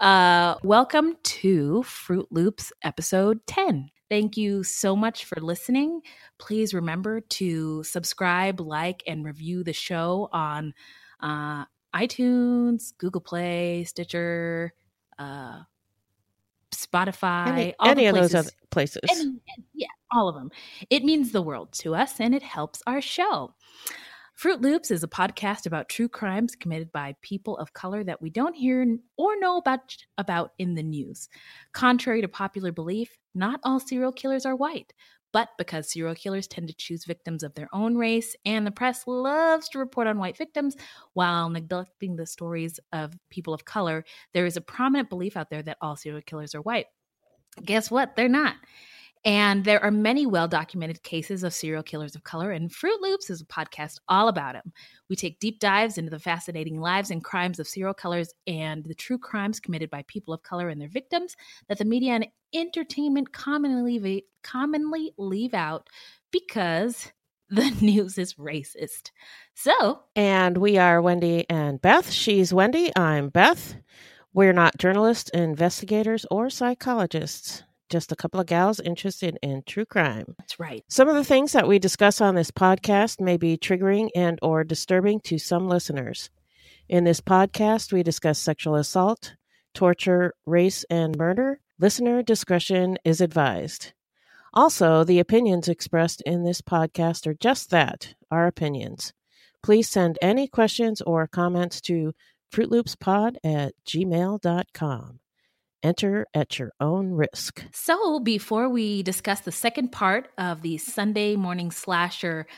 Welcome to Fruit Loops episode 10. Thank you so much for listening. Please remember to subscribe, like, and review the show on iTunes, Google Play, Stitcher, Spotify, any of those other places. All of them. It means the world to us, and it helps our show. Fruit Loops is a podcast about true crimes committed by people of color that we don't hear or know about in the news. Contrary to popular belief, not all serial killers are white, but because serial killers tend to choose victims of their own race and the press loves to report on white victims while neglecting the stories of people of color, there is a prominent belief out there that all serial killers are white. Guess what? They're not. And there are many well-documented cases of serial killers of color, and Fruit Loops is a podcast all about them. We take deep dives into the fascinating lives and crimes of serial killers and the true crimes committed by people of color and their victims that the media and entertainment commonly leave out because the news is racist. And we are Wendy and Beth. She's Wendy. I'm Beth. We're not journalists, investigators, or psychologists. Just a couple of gals interested in true crime. That's right. Some of the things that we discuss on this podcast may be triggering and or disturbing to some listeners. In this podcast, we discuss sexual assault, torture, race, and murder. Listener discretion is advised. Also, the opinions expressed in this podcast are just that, our opinions. Please send any questions or comments to fruitloopspod@gmail.com. Enter at your own risk. So before we discuss the second part of the Sunday Morning Slasher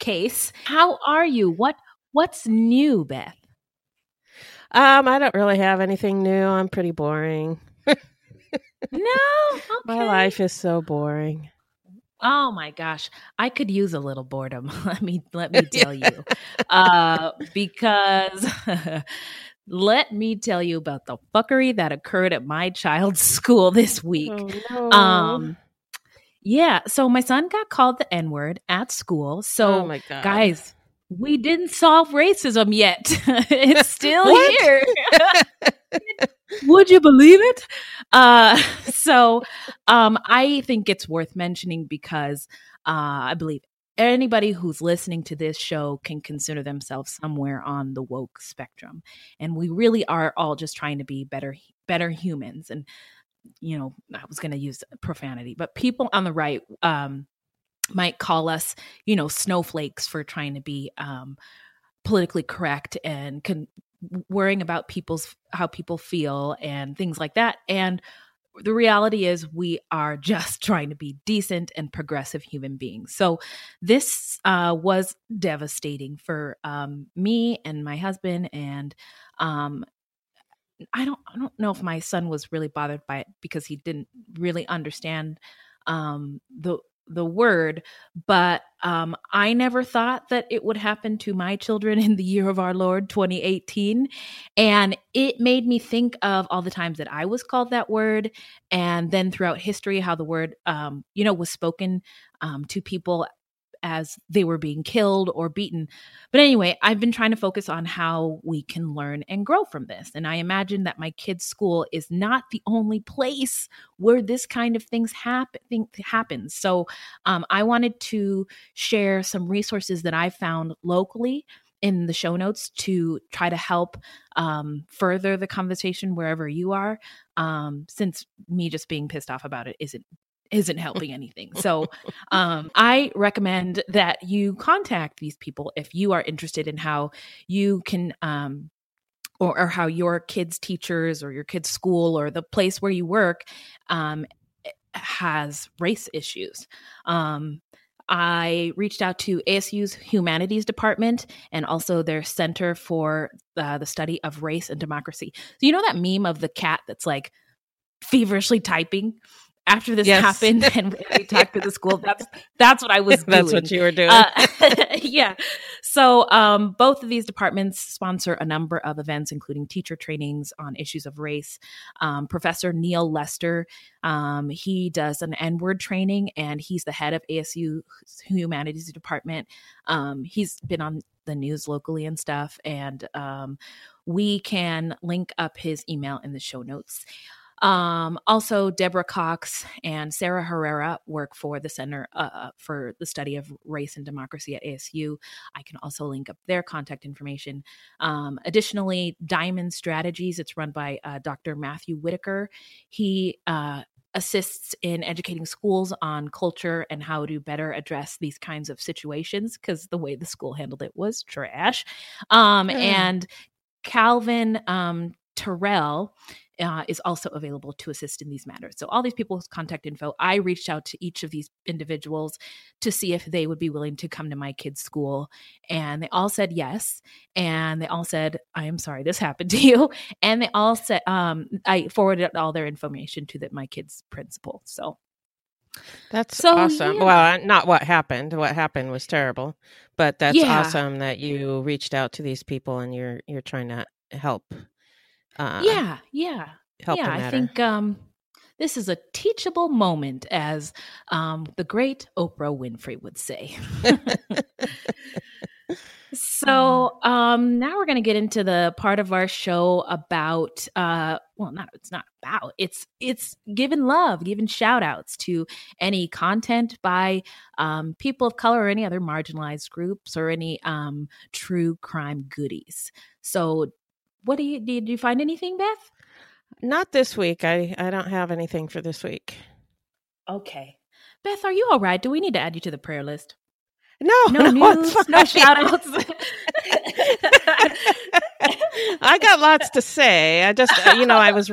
case, how are you? What's new, Beth? I don't really have anything new. I'm pretty boring. Okay. My life is so boring. Oh my gosh, I could use a little boredom. Let me tell you, because. Let me tell you about the fuckery that occurred at my child's school this week. Oh, no. So my son got called the N-word at school. So, guys, we didn't solve racism yet. It's still here. Would you believe it? I think it's worth mentioning because I believe anybody who's listening to this show can consider themselves somewhere on the woke spectrum. And we really are all just trying to be better humans. And, you know, I was going to use profanity, but people on the right might call us, you know, snowflakes for trying to be politically correct and worrying about how people feel and things like that. And the reality is we are just trying to be decent and progressive human beings. So this was devastating for me and my husband. And I don't know if my son was really bothered by it because he didn't really understand the word, but I never thought that it would happen to my children in the year of our Lord 2018. And it made me think of all the times that I was called that word. And then throughout history, how the word, was spoken to people as they were being killed or beaten. But anyway, I've been trying to focus on how we can learn and grow from this. And I imagine that my kids' school is not the only place where this kind of things happens. So I wanted to share some resources that I found locally in the show notes to try to help further the conversation wherever you are, since me just being pissed off about it isn't helping anything. So I recommend that you contact these people if you are interested in how you can or how your kids' teachers or your kids' school or the place where you work has race issues. I reached out to ASU's Humanities Department and also their Center for the Study of Race and Democracy. So you know that meme of the cat that's like feverishly typing? After this happened and we talked to the school, that's what I was doing. That's what you were doing. Yeah. So both of these departments sponsor a number of events, including teacher trainings on issues of race. Professor Neal Lester, he does an N-word training, and he's the head of ASU's Humanities Department. He's been on the news locally and stuff. And we can link up his email in the show notes. Also, Deborah Cox and Sarah Herrera work for the Center for the Study of Race and Democracy at ASU. I can also link up their contact information. Additionally, Diamond Strategies, it's run by Dr. Matthew Whitaker. He assists in educating schools on culture and how to better address these kinds of situations, because the way the school handled it was trash. And Calvin Terrell is also available to assist in these matters. So all these people's contact info, I reached out to each of these individuals to see if they would be willing to come to my kids' school. And they all said yes. And they all said, I am sorry this happened to you. And they all said, I forwarded all their information to my kids' principal. So that's awesome. Yeah. Well, not what happened. What happened was terrible, but that's awesome that you reached out to these people and you're trying to help. I think this is a teachable moment, as the great Oprah Winfrey would say. So now we're going to get into the part of our show about, it's giving love, giving shout outs to any content by people of color or any other marginalized groups or any true crime goodies. So what did you find anything, Beth? Not this week. I don't have anything for this week. Okay. Beth, are you all right? Do we need to add you to the prayer list? No news, no shout outs. I got lots to say. I just, I was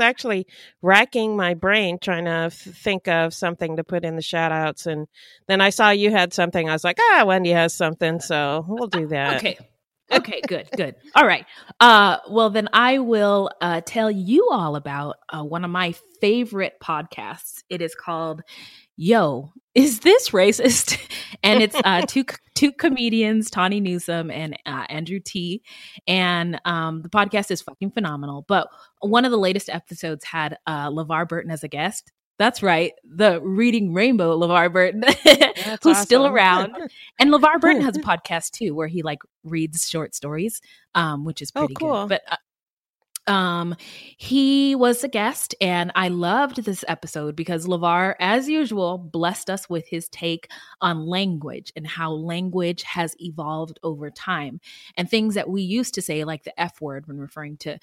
actually racking my brain trying to think of something to put in the shout outs. And then I saw you had something. I was like, Wendy has something. So we'll do that. Okay. Okay, good. All right. Well, then I will tell you all about one of my favorite podcasts. It is called Yo, Is This Racist? And it's two comedians, Tawny Newsome and Andrew T. And the podcast is fucking phenomenal. But one of the latest episodes had LeVar Burton as a guest. That's right. The Reading Rainbow LeVar Burton, who's still around. And LeVar Burton has a podcast too, where he reads short stories, which is pretty cool. Good. But he was a guest, and I loved this episode because LeVar, as usual, blessed us with his take on language and how language has evolved over time, and things that we used to say, like the F word when referring to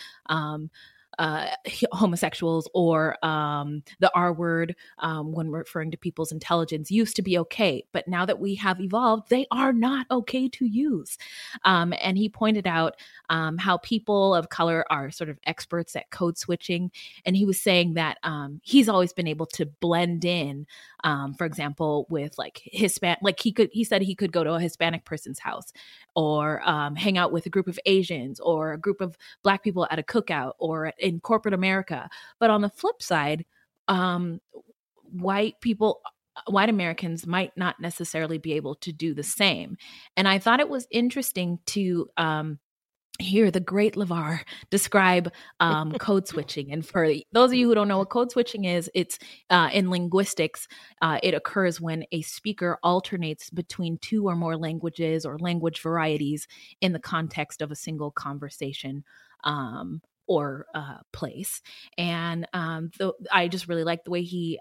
homosexuals, or the R word when referring to people's intelligence, used to be okay. But now that we have evolved, they are not okay to use. And he pointed out how people of color are sort of experts at code switching. And he was saying that he's always been able to blend in, for example, with he said he could go to a Hispanic person's house, or hang out with a group of Asians or a group of Black people at a cookout or in corporate America. But on the flip side, white Americans might not necessarily be able to do the same. And I thought it was interesting to hear the great LeVar describe code switching. And for those of you who don't know what code switching is, it's in linguistics, it occurs when a speaker alternates between two or more languages or language varieties in the context of a single conversation or place. And I just really liked the way he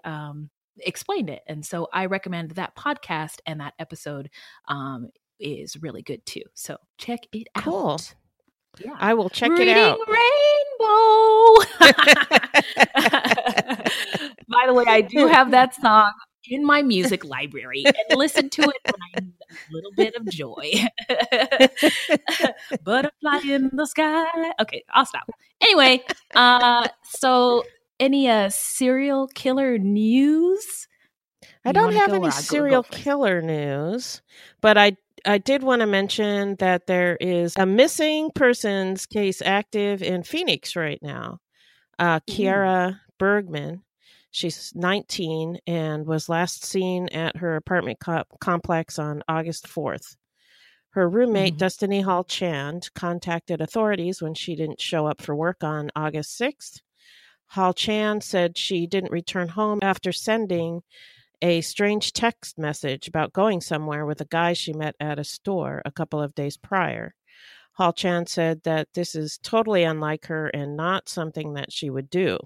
explained it. And so I recommend that podcast, and that episode is really good too. So check it out. Cool. Yeah. I will check it out. Reading Rainbow. By the way, I do have that song in my music library, and listen to it when I need a little bit of joy. Butterfly in the sky. Okay, I'll stop. Anyway, so any serial killer news? I don't have any serial killer news, but I did want to mention that there is a missing persons case active in Phoenix right now. Kiara Bergman, she's 19 and was last seen at her apartment complex on August 4th. Her roommate, Destiny Hall Chand, contacted authorities when she didn't show up for work on August 6th. Hall Chand said she didn't return home after sending a strange text message about going somewhere with a guy she met at a store a couple of days prior. Hall Chand said that this is totally unlike her and not something that she would do.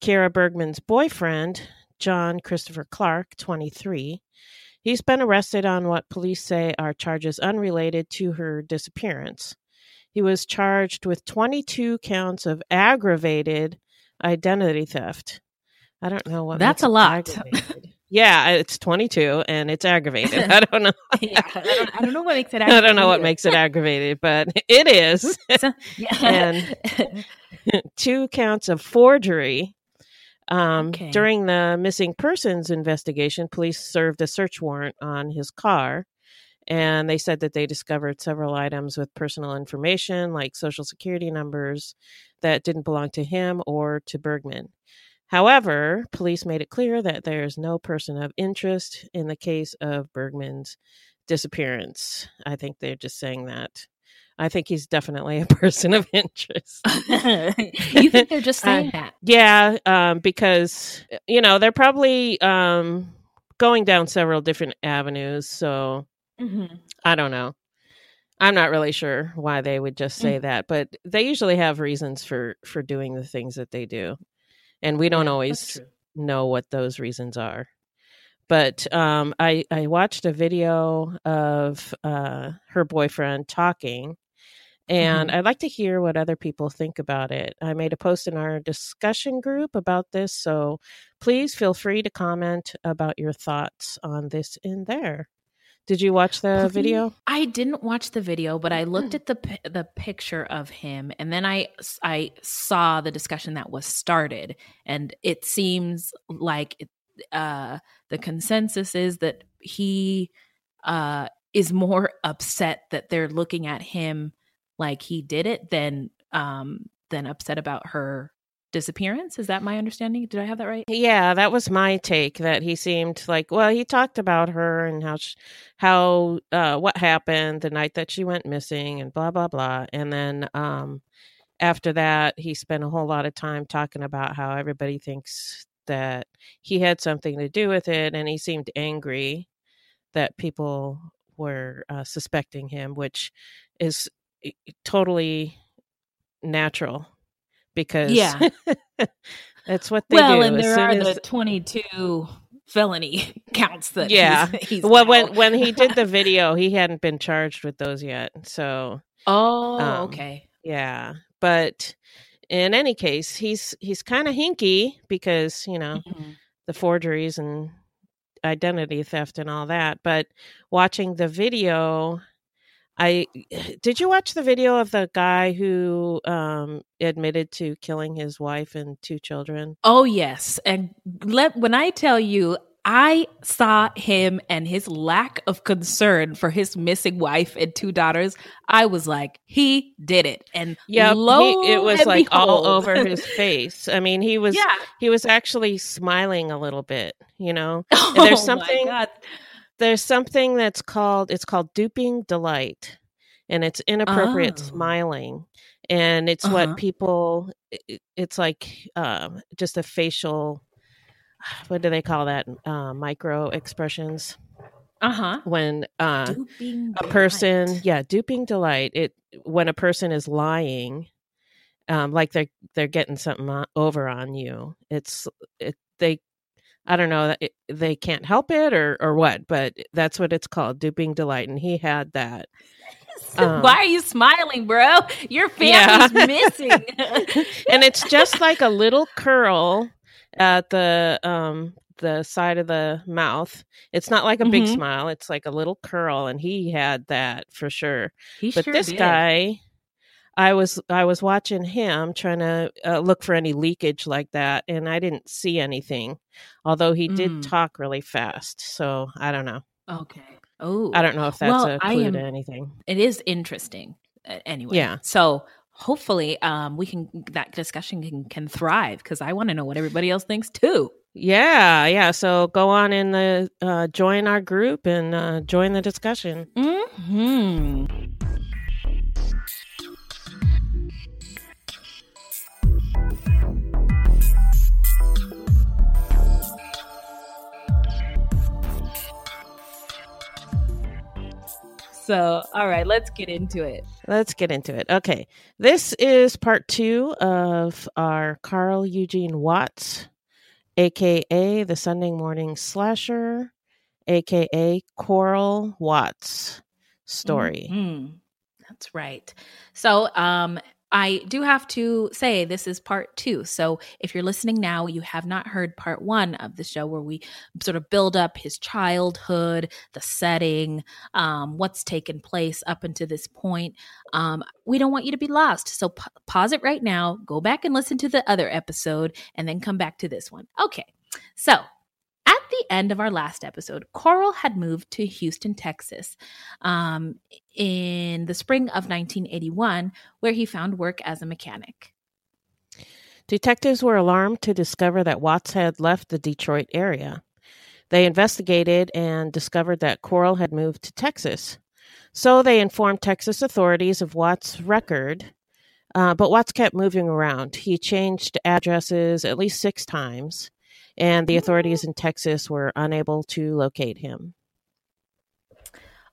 Kiara Bergman's boyfriend, John Christopher Clark, 23, he's been arrested on what police say are charges unrelated to her disappearance. He was charged with 22 counts of aggravated identity theft. I don't know what that's a lot. Yeah, it's 22 and it's aggravated. I don't know. Yeah, I don't know what makes it aggravated. I don't know what makes it aggravated, but it is. And 2 counts of forgery. Okay. During the missing persons investigation, police served a search warrant on his car, and they said that they discovered several items with personal information, like social security numbers, that didn't belong to him or to Bergman. However, police made it clear that there's no person of interest in the case of Bergman's disappearance. I think they're just saying that. I think he's definitely a person of interest. You think they're just saying that? Yeah, because, you know, they're probably going down several different avenues. So I don't know. I'm not really sure why they would just say that, but they usually have reasons for doing the things that they do. And we don't always know what those reasons are. But I watched a video of her boyfriend talking, and I'd like to hear what other people think about it. I made a post in our discussion group about this, so please feel free to comment about your thoughts on this in there. Did you watch the video? I didn't watch the video, but I looked at the picture of him, and then I saw the discussion that was started, and it seems like the consensus is that he is more upset that they're looking at him like he did it than upset about her disappearance. Is that my understanding? Did I have that right? Yeah, that was my take, that he seemed like, well, he talked about her and how what happened the night that she went missing and blah, blah, blah. And then after that, he spent a whole lot of time talking about how everybody thinks that he had something to do with it, and he seemed angry that people were suspecting him, which is totally natural because that's what they do. And there are the 22 felony counts that he's well, when he did the video, he hadn't been charged with those yet. So okay, yeah, but. In any case, he's kind of hinky because, you know, the forgeries and identity theft and all that. But watching the video, did you watch the video of the guy who admitted to killing his wife and 2 children? Oh, yes. And when I tell you, I saw him and his lack of concern for his missing wife and 2 daughters. I was like, he did it. And it was like behold, all over his face. I mean, he was actually smiling a little bit, you know. And there's something that's called, it's called duping delight, and it's inappropriate smiling. And it's what people, it's like just a facial, what do they call that? Micro expressions. When a person, duping delight. When a person is lying, like they're getting something over on you. I don't know. They can't help it or what, but that's what it's called, duping delight. And he had that. Why are you smiling, bro? Your family's missing. And it's just like a little curl at the side of the mouth. It's not like a big smile, it's like a little curl, and he had that for sure. Guy, I was watching him trying to look for any leakage like that, and I didn't see anything, although he did talk really fast, so I don't know. I don't know if that's a clue to anything. It is interesting anyway. So hopefully that discussion can thrive, because I want to know what everybody else thinks too. Yeah. So go on in the join our group and join the discussion. So, all right, let's get into it. Okay. This is part two of our Carl Eugene Watts, a.k.a. the Sunday Morning Slasher, a.k.a. Coral Watts story. Mm-hmm. That's right. So, I do have to say this is part two. So if you're listening now, you have not heard part one of the show where we sort of build up his childhood, the setting, what's taken place up until this point. We don't want you to be lost. So pause it right now, go back and listen to the other episode, and then come back to this one. Okay. So at the end of our last episode, Coral had moved to Houston, Texas, in the spring of 1981, where he found work as a mechanic. Detectives were alarmed to discover that Watts had left the Detroit area. They investigated and discovered that Coral had moved to Texas. So they informed Texas authorities of Watts' record, but Watts kept moving around. He changed addresses at least 6 times. And the authorities in Texas were unable to locate him.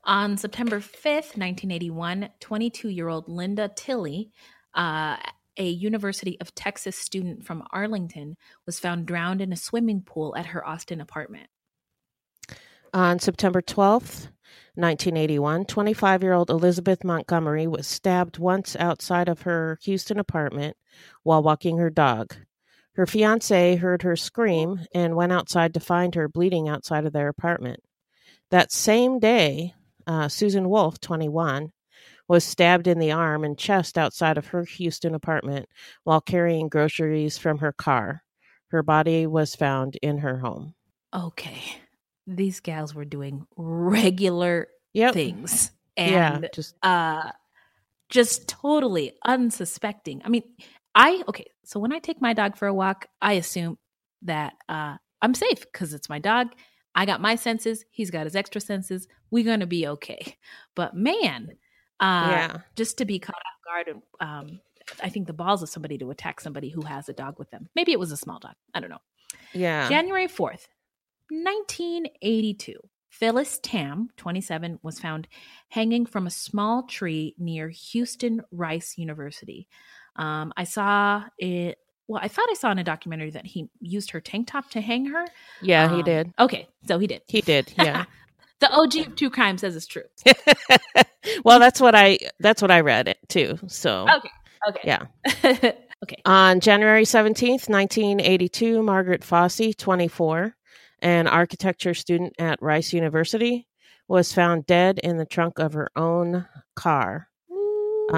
On September 5th, 1981, 22-year-old Linda Tilly, a University of Texas student from Arlington, was found drowned in a swimming pool at her Austin apartment. On September 12th, 1981, 25-year-old Elizabeth Montgomery was stabbed once outside of her Houston apartment while walking her dog. Her fiance heard her scream and went outside to find her bleeding outside of their apartment. That same day, Susan Wolf, 21, was stabbed in the arm and chest outside of her Houston apartment while carrying groceries from her car. Her body was found in her home. Okay. These gals were doing regular things. And just totally unsuspecting. I mean, so when I take my dog for a walk, I assume that I'm safe because it's my dog. I got my senses. He's got his extra senses. We're going to be okay. But man, just to be caught off guard, I think the balls of somebody to attack somebody who has a dog with them. Maybe it was a small dog. I don't know. Yeah. January 4th, 1982. Phyllis Tam, 27, was found hanging from a small tree near Houston Rice University. I saw it. Well, I thought I saw in a documentary that he used her tank top to hang her. Yeah, he did. Okay, so he did. He did. Yeah. The OG of true crime says it's true. Well, that's what I read it too. So okay, yeah. Okay. On January 17th, 1982, Margaret Fossey, 24, an architecture student at Rice University, was found dead in the trunk of her own car.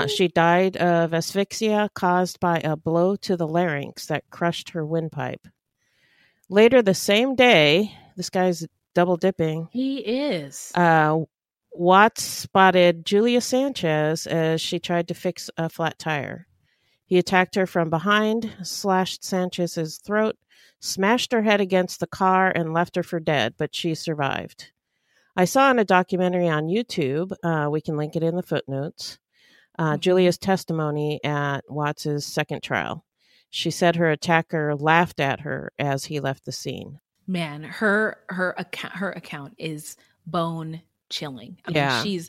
She died of asphyxia caused by a blow to the larynx that crushed her windpipe. Later the same day, this guy's double dipping. He is. Watts spotted Julia Sanchez as she tried to fix a flat tire. He attacked her from behind, slashed Sanchez's throat, smashed her head against the car, and left her for dead, but she survived. I saw in a documentary on YouTube, we can link it in the footnotes, Julia's testimony at Watts' second trial. She said her attacker laughed at her as he left the scene. Man, her account is bone chilling. I mean,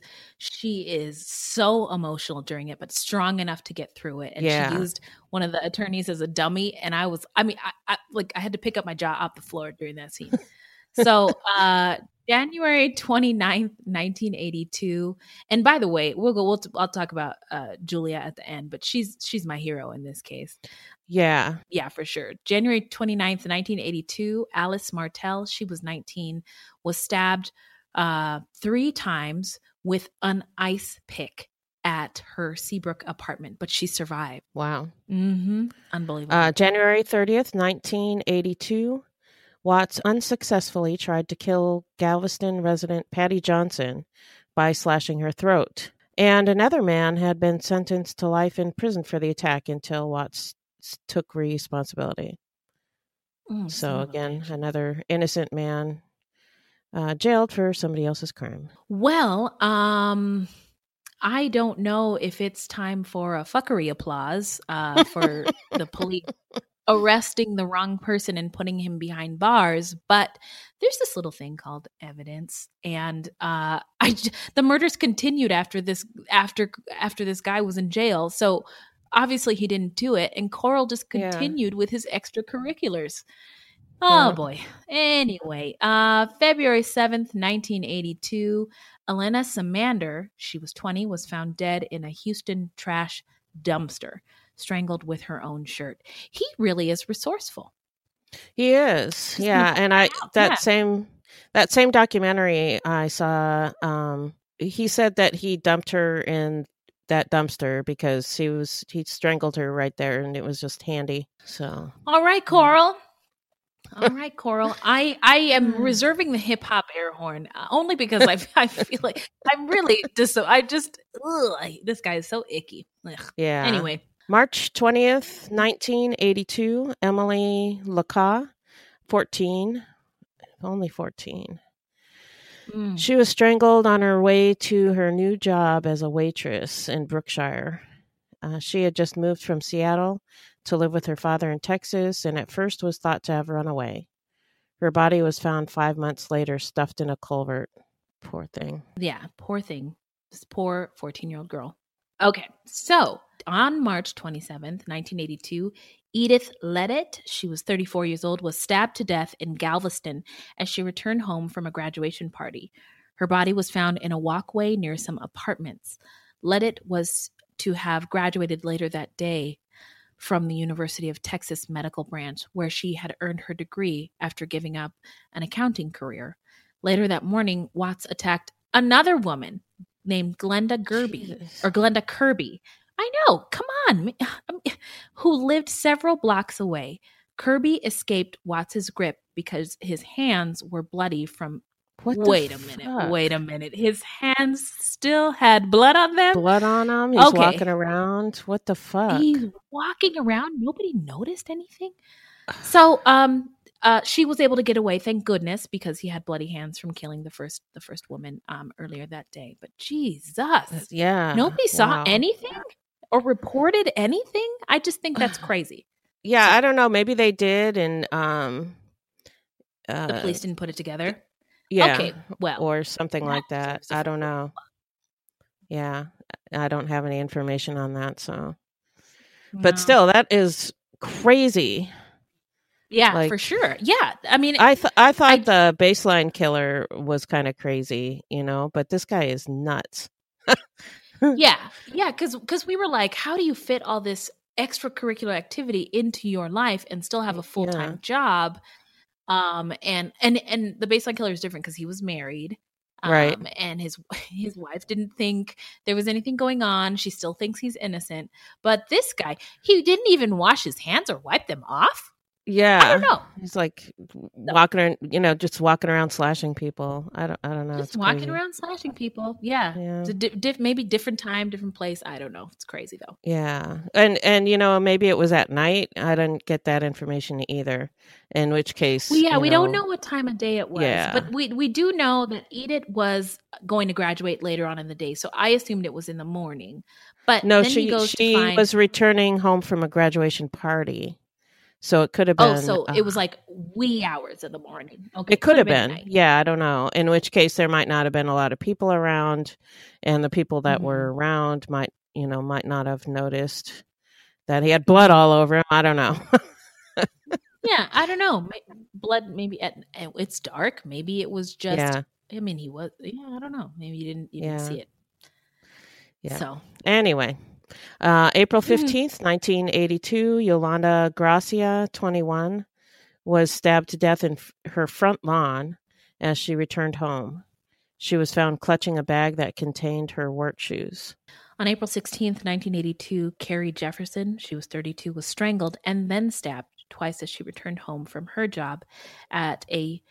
she is so emotional during it, but strong enough to get through it. And she used one of the attorneys as a dummy. And I had to pick up my jaw off the floor during that scene. So, January 29th, 1982. And by the way, I'll talk about Julia at the end, but she's my hero in this case. Yeah. Yeah, for sure. January 29th, 1982, Alice Martell, she was 19, was stabbed 3 times with an ice pick at her Seabrook apartment, but she survived. Wow. Mm-hmm. Unbelievable. January 30th, 1982. Watts unsuccessfully tried to kill Galveston resident Patty Johnson by slashing her throat. And another man had been sentenced to life in prison for the attack until Watts took responsibility. So again, another innocent man jailed for somebody else's crime. Well, I don't know if it's time for a fuckery applause for the police arresting the wrong person and putting him behind bars. But there's this little thing called evidence, and the murders continued after this guy was in jail. So obviously he didn't do it, and Coral just continued with his extracurriculars. Oh, boy. Anyway, February 7th, 1982, Elena Samander, she was 20, was found dead in a Houston trash dumpster, strangled with her own shirt. He really is resourceful. He is. Yeah. And that same documentary I saw, he said that he dumped her in that dumpster because he strangled her right there, and it was just handy. So. All right, Coral. Yeah. All right, Coral. I am reserving the hip hop air horn only because I feel like I'm really just this guy is so icky. Ugh. Yeah. Anyway, March 20th, 1982, Emily Lacaw, 14, only 14. Mm. She was strangled on her way to her new job as a waitress in Brookshire. She had just moved from Seattle to live with her father in Texas, and at first was thought to have run away. Her body was found 5 months later, stuffed in a culvert. Poor thing. Yeah, poor thing. This poor 14-year-old girl. Okay, so on March 27th, 1982, Edith Ledet, she was 34 years old, was stabbed to death in Galveston as she returned home from a graduation party. Her body was found in a walkway near some apartments. Ledet was to have graduated later that day from the University of Texas Medical Branch, where she had earned her degree after giving up an accounting career. Later that morning, Watts attacked another woman named Glenda Kirby. I know, come on, who lived several blocks away. Kirby escaped Watts's grip because his hands were bloody from. Wait a minute. His hands still had blood on them? Blood on them? He's walking around. What the fuck? He's walking around. Nobody noticed anything. So she was able to get away, thank goodness, because he had bloody hands from killing the first woman earlier that day. But Jesus. Yeah. Nobody saw anything or reported anything? I just think that's crazy. Yeah, so, I don't know. Maybe they did, and the police didn't put it together. Yeah, okay, well, or something like that. I don't know. Yeah, I don't have any information on that. So, but still, that is crazy. Yeah, like, for sure. Yeah, I mean, I thought the baseline killer was kind of crazy, you know, but this guy is nuts. yeah, because we were like, how do you fit all this extracurricular activity into your life and still have a full-time job? And the baseline killer is different because he was married, right? And his wife didn't think there was anything going on. She still thinks he's innocent, but this guy, he didn't even wash his hands or wipe them off. Yeah, I don't know. He's like walking around slashing people. I don't know. Just walking around slashing people. Yeah, yeah. So maybe different time, different place. I don't know. It's crazy though. Yeah, and you know, maybe it was at night. I didn't get that information either. In which case, we don't know what time of day it was. Yeah. But we do know that Edith was going to graduate later on in the day, so I assumed it was in the morning. But no, then she was returning home from a graduation party. So it could have been. Oh, so it was like wee hours in the morning. Okay, it could have been. Yeah, I don't know. In which case, there might not have been a lot of people around, and the people that were around might not have noticed that he had blood all over him. I don't know. Yeah, I don't know. Blood. Maybe it's dark. Maybe it was just. Yeah. I mean, he was. Yeah, I don't know. Maybe you didn't see it. Yeah. So anyway. April 15th, 1982, Yolanda Gracia, 21, was stabbed to death in her front lawn as she returned home. She was found clutching a bag that contained her work shoes. On April 16th, 1982, Carrie Jefferson, she was 32, was strangled and then stabbed twice as she returned home from her job at a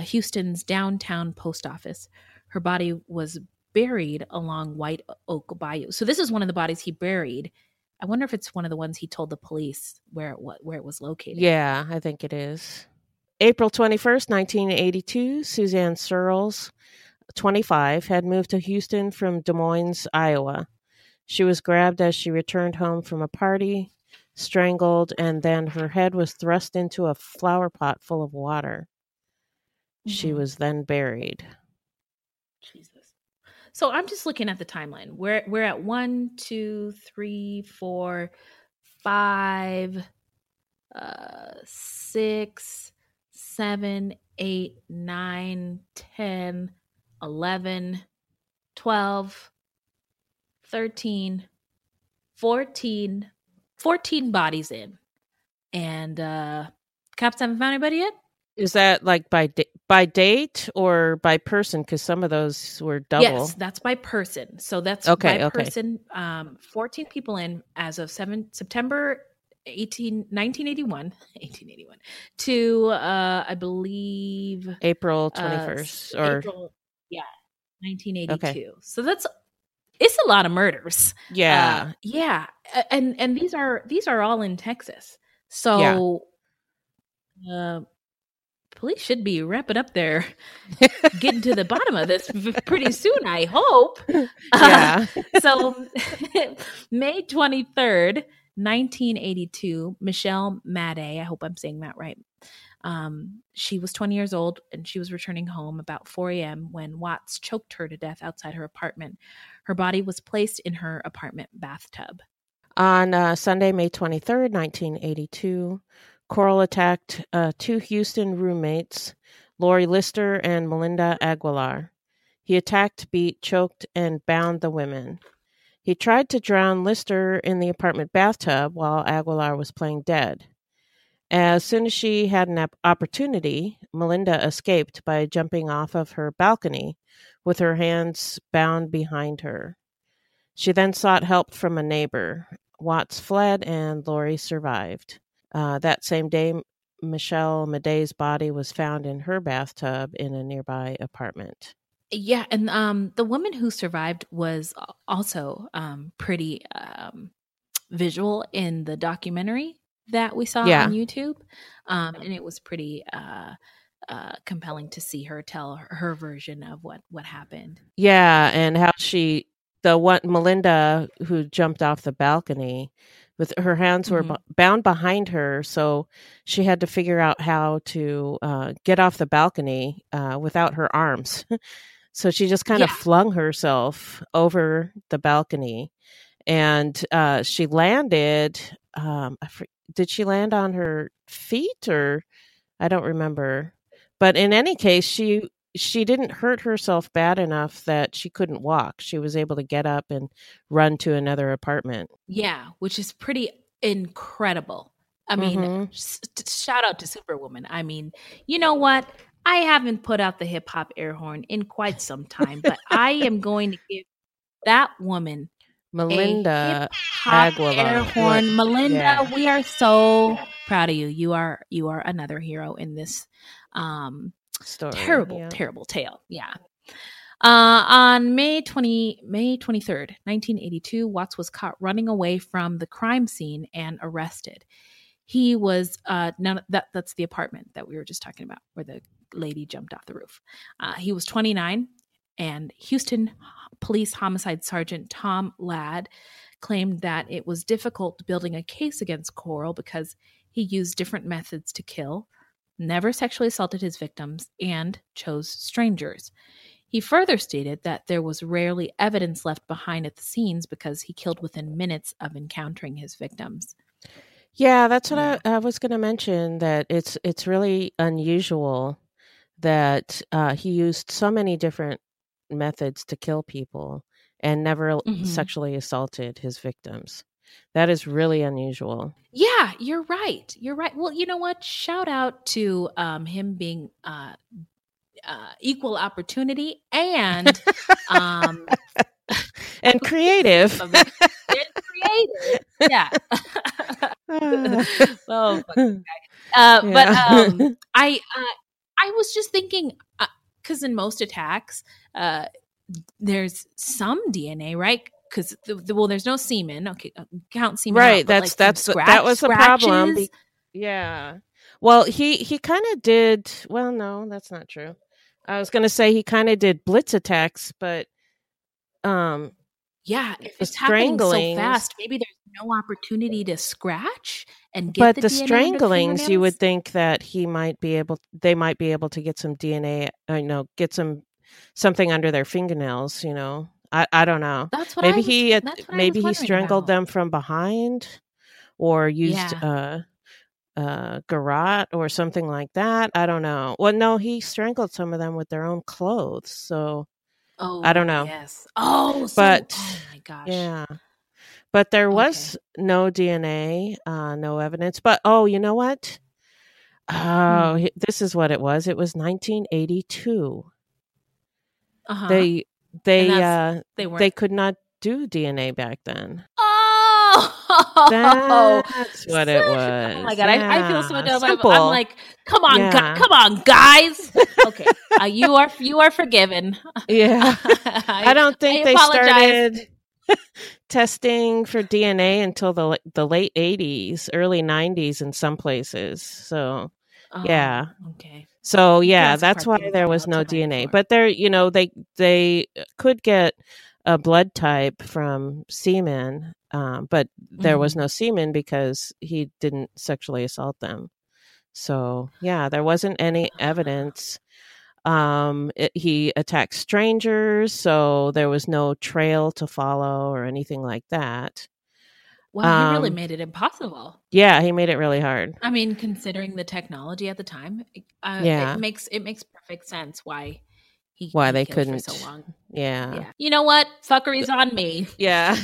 Houston's downtown post office. Her body was buried along White Oak Bayou. So this is one of the bodies he buried. I wonder if it's one of the ones he told the police where it was located. Yeah, I think it is. April 21st, 1982, Suzanne Searles, 25, had moved to Houston from Des Moines, Iowa. She was grabbed as she returned home from a party. strangled, and then her head was thrust into a flower pot full of water. Mm-hmm. She was then buried. Jesus. So I'm just looking at the timeline. We're at 1, 2, 3, 4, 5, 6, 7, 8, 9, 10, 11, 12, 13, 14. 14 bodies in, and cops haven't found anybody yet. Is that like by date or by person? Because some of those were double. Yes, that's by person. So that's person. 14 people in as of September 1981 to I believe April 21st or April, 1982. Okay. So that's. It's a lot of murders. Yeah. And these are all in Texas. So police should be wrapping up there, getting to the bottom of this pretty soon, I hope. Yeah. So May 23rd, 1982, Michelle Madday, I hope I'm saying that right. She was 20 years old, and she was returning home about 4 a.m. when Watts choked her to death outside her apartment. Her body was placed in her apartment bathtub. On Sunday, May 23rd, 1982, Coral attacked two Houston roommates, Lori Lister and Melinda Aguilar. He attacked, beat, choked, and bound the women. He tried to drown Lister in the apartment bathtub while Aguilar was playing dead. As soon as she had an opportunity, Melinda escaped by jumping off of her balcony with her hands bound behind her. She then sought help from a neighbor. Watts fled and Lori survived. That same day, Michelle Madday's body was found in her bathtub in a nearby apartment. Yeah, and the woman who survived was also pretty visual in the documentary that we saw on YouTube. And it was pretty compelling to see her tell her version of what happened. Yeah, and how she, Melinda, who jumped off the balcony, with her hands were bound behind her, so she had to figure out how to get off the balcony without her arms. So she just kind of flung herself over the balcony, and she landed, did she land on her feet or I don't remember, but in any case, she didn't hurt herself bad enough that she couldn't walk. She was able to get up and run to another apartment. Yeah. Which is pretty incredible. I mean, shout out to Superwoman. I mean, you know what? I haven't put out the hip hop air horn in quite some time, but I am going to give that woman Melinda Aguilar. Air horn. Melinda, we are so proud of you. You are another hero in this story. Terrible tale. Yeah. On May 23rd, 1982, Watts was caught running away from the crime scene and arrested. He was that's the apartment that we were just talking about where the lady jumped off the roof. He was 29. And Houston Police Homicide Sergeant Tom Ladd claimed that it was difficult building a case against Coral because he used different methods to kill, never sexually assaulted his victims, and chose strangers. He further stated that there was rarely evidence left behind at the scenes because he killed within minutes of encountering his victims. Yeah, that's what I was going to mention, that it's really unusual that he used so many different methods to kill people and never sexually assaulted his victims. That is really unusual. Yeah, you're right. Well, you know what? Shout out to him being equal opportunity and and creative. Yeah. Oh, fucking guy. But I was just thinking, because in most attacks, there's some DNA, right? Because there's no semen. Okay, count semen. Right. Out, that was the problem. Yeah. Well, he kind of did. Well, no, that's not true. I was going to say he kind of did blitz attacks, but Yeah, if it's happening so fast, maybe there's no opportunity to scratch and get the DNA. But the stranglings, you would think that they might be able to get some DNA, get something under their fingernails, I don't know. That's what maybe he strangled them from behind or used garrote or something like that. I don't know. Well, no, he strangled some of them with their own clothes, so I don't know. Yes. Oh my gosh. Yeah. But there was no DNA, no evidence. But, you know what? This is what it was. It was 1982. Uh-huh. They could not do DNA back then. Oh! That's what it was. Oh my God. Yeah. I feel so dumb. I'm like, come on, guys. Okay. You are forgiven. Yeah. I don't think they started testing for DNA until the late 80s, early 90s in some places. So, yeah. Okay. So, yeah, that's why there was no DNA. But there, they could get a blood type from semen, but there was no semen because he didn't sexually assault them. So, yeah, there wasn't any evidence. He attacked strangers, so there was no trail to follow or anything like that. Well, he really made it impossible. Yeah, he made it really hard. I mean, considering the technology at the time, it makes perfect sense why they couldn't for so long. Yeah. Yeah. You know what? Fuckery's on me. Yeah.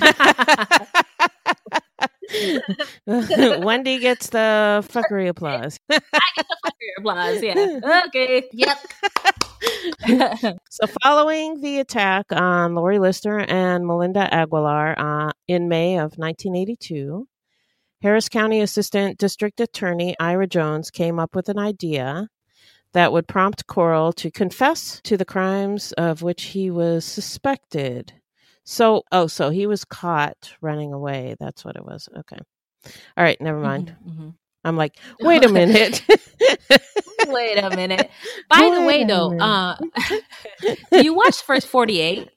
Wendy gets the fuckery applause. I get the fuckery applause. Yeah. Okay. Yep. So, following the attack on Lori Lister and Melinda Aguilar in May of 1982, Harris County Assistant District Attorney Ira Jones came up with an idea that would prompt Coral to confess to the crimes of which he was suspected. So, so he was caught running away. That's what it was. Okay. All right. Never mind. Mm-hmm. I'm like, wait a minute. By the way, though, do you watch First 48?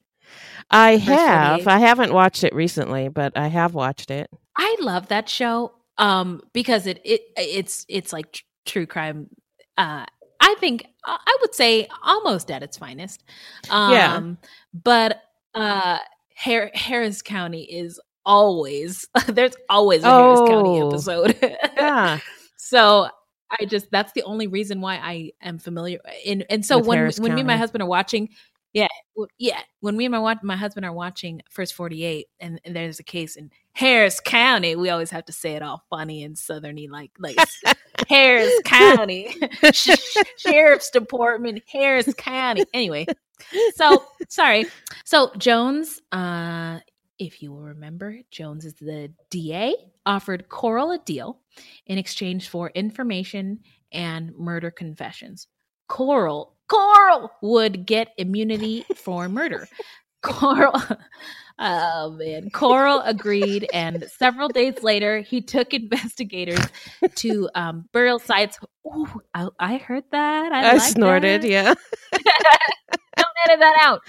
I have. I haven't watched it recently, but I have watched it. I love that show because it's like true crime. I think I would say almost at its finest. But Harris County is always there's always a Harris County episode. Yeah. So I just that's the only reason why I am familiar. And so when me and my husband are watching, when me and my husband are watching First 48, and there's a case in Harris County, we always have to say it all funny and southerny, like Harris County, Sheriff's Department, Harris County. Anyway. So, sorry. So, Jones, if you will remember, Jones is the DA, offered Coral a deal in exchange for information and murder confessions. Coral would get immunity for murder. Coral agreed, and several days later, he took investigators to burial sites. Ooh, I heard that. I snorted, that. Yeah. Don't edit that out.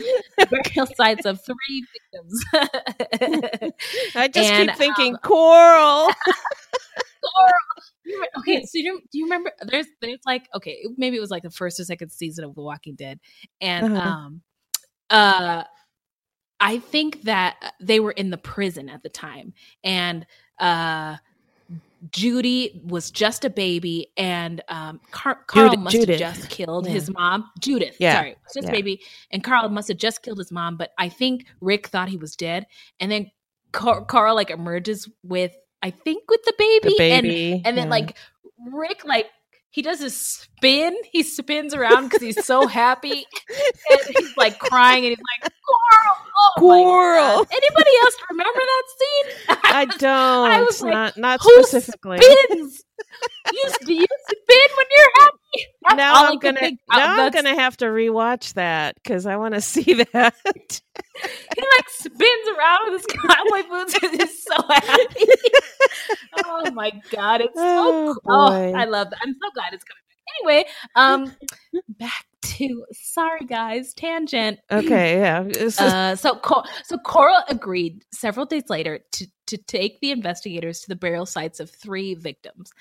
Burial sites of three victims. I just keep thinking, Coral. Coral. Okay, so do you remember? There's like, okay, maybe it was like the first or second season of The Walking Dead, and I think that they were in the prison at the time, and Judy was just a baby, and Carl must have just killed his mom. Judith, sorry, just baby, and Carl must have just killed his mom. But I think Rick thought he was dead, and then Carl like emerges with, I think, with the baby. And then like Rick like. He does this spin. He spins around because he's so happy. And he's like crying and he's like, Coral! Oh Coral! Anybody else remember that scene? I don't. I was like, not who specifically. Spins? Do you spin when you're happy? That's now I'm going to have to rewatch that because I want to see that. He like spins around with his cowboy boots because he's so happy. Oh my God, it's so cool. I love that. I'm so glad it's coming back. Anyway, back to sorry guys tangent. Okay, yeah. So Coral agreed several days later to take the investigators to the burial sites of three victims.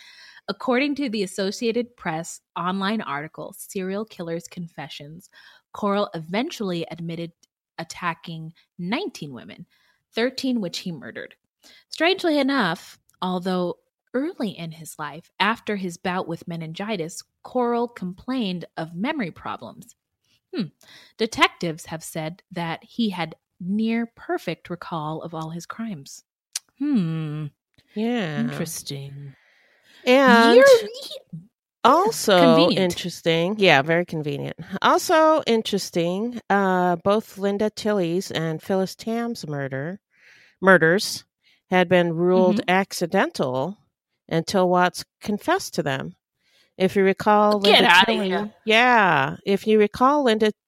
According to the Associated Press online article, Serial Killers Confessions, Coral eventually admitted attacking 19 women, 13 which he murdered. Strangely enough, although early in his life, after his bout with meningitis, Coral complained of memory problems. Detectives have said that he had near-perfect recall of all his crimes. Yeah. Interesting. And also convenient. Interesting. Yeah, very convenient. Also interesting, both Linda Tilly's and Phyllis Tam's murders had been ruled accidental until Watts confessed to them. If you recall, Linda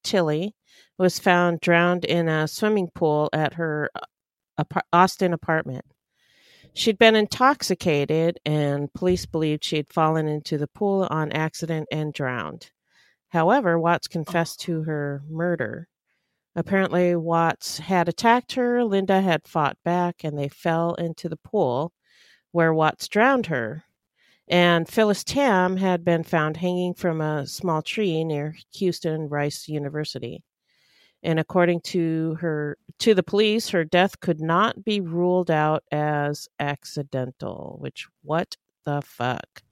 Tilly was found drowned in a swimming pool at her Austin apartment. She'd been intoxicated, and police believed she had fallen into the pool on accident and drowned. However, Watts confessed to her murder. Apparently, Watts had attacked her, Linda had fought back, and they fell into the pool where Watts drowned her. And Phyllis Tam had been found hanging from a small tree near Houston Rice University. And according to the police, her death could not be ruled out as accidental. Which, what the fuck?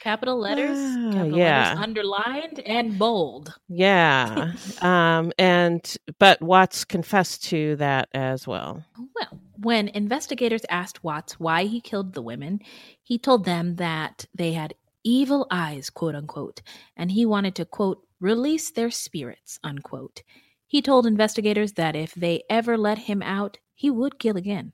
Capital letters, letters underlined and bold. Yeah. But Watts confessed to that as well. Well, when investigators asked Watts why he killed the women, he told them that they had evil eyes, quote unquote, and he wanted to, quote, release their spirits, unquote. He told investigators that if they ever let him out, he would kill again.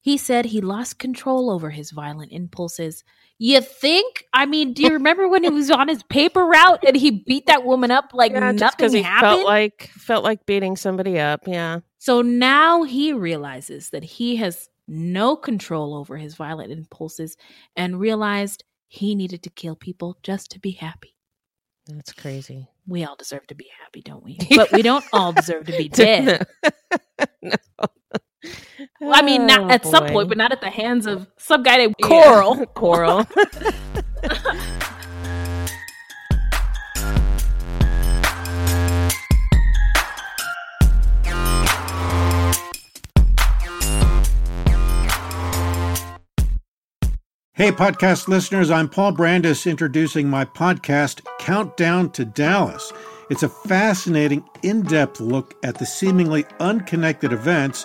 He said he lost control over his violent impulses. You think? I mean, do you remember when he was on his paper route and he beat that woman up like nothing he happened? Felt like beating somebody up, yeah. So now he realizes that he has no control over his violent impulses and realized he needed to kill people just to be happy. That's crazy. We all deserve to be happy, don't we? But we don't all deserve to be dead. No. Well, I mean, not at some point, but not at the hands of some guy named Coral. Yeah. Coral. Hey, podcast listeners, I'm Paul Brandes introducing my podcast, Countdown to Dallas. It's a fascinating, in-depth look at the seemingly unconnected events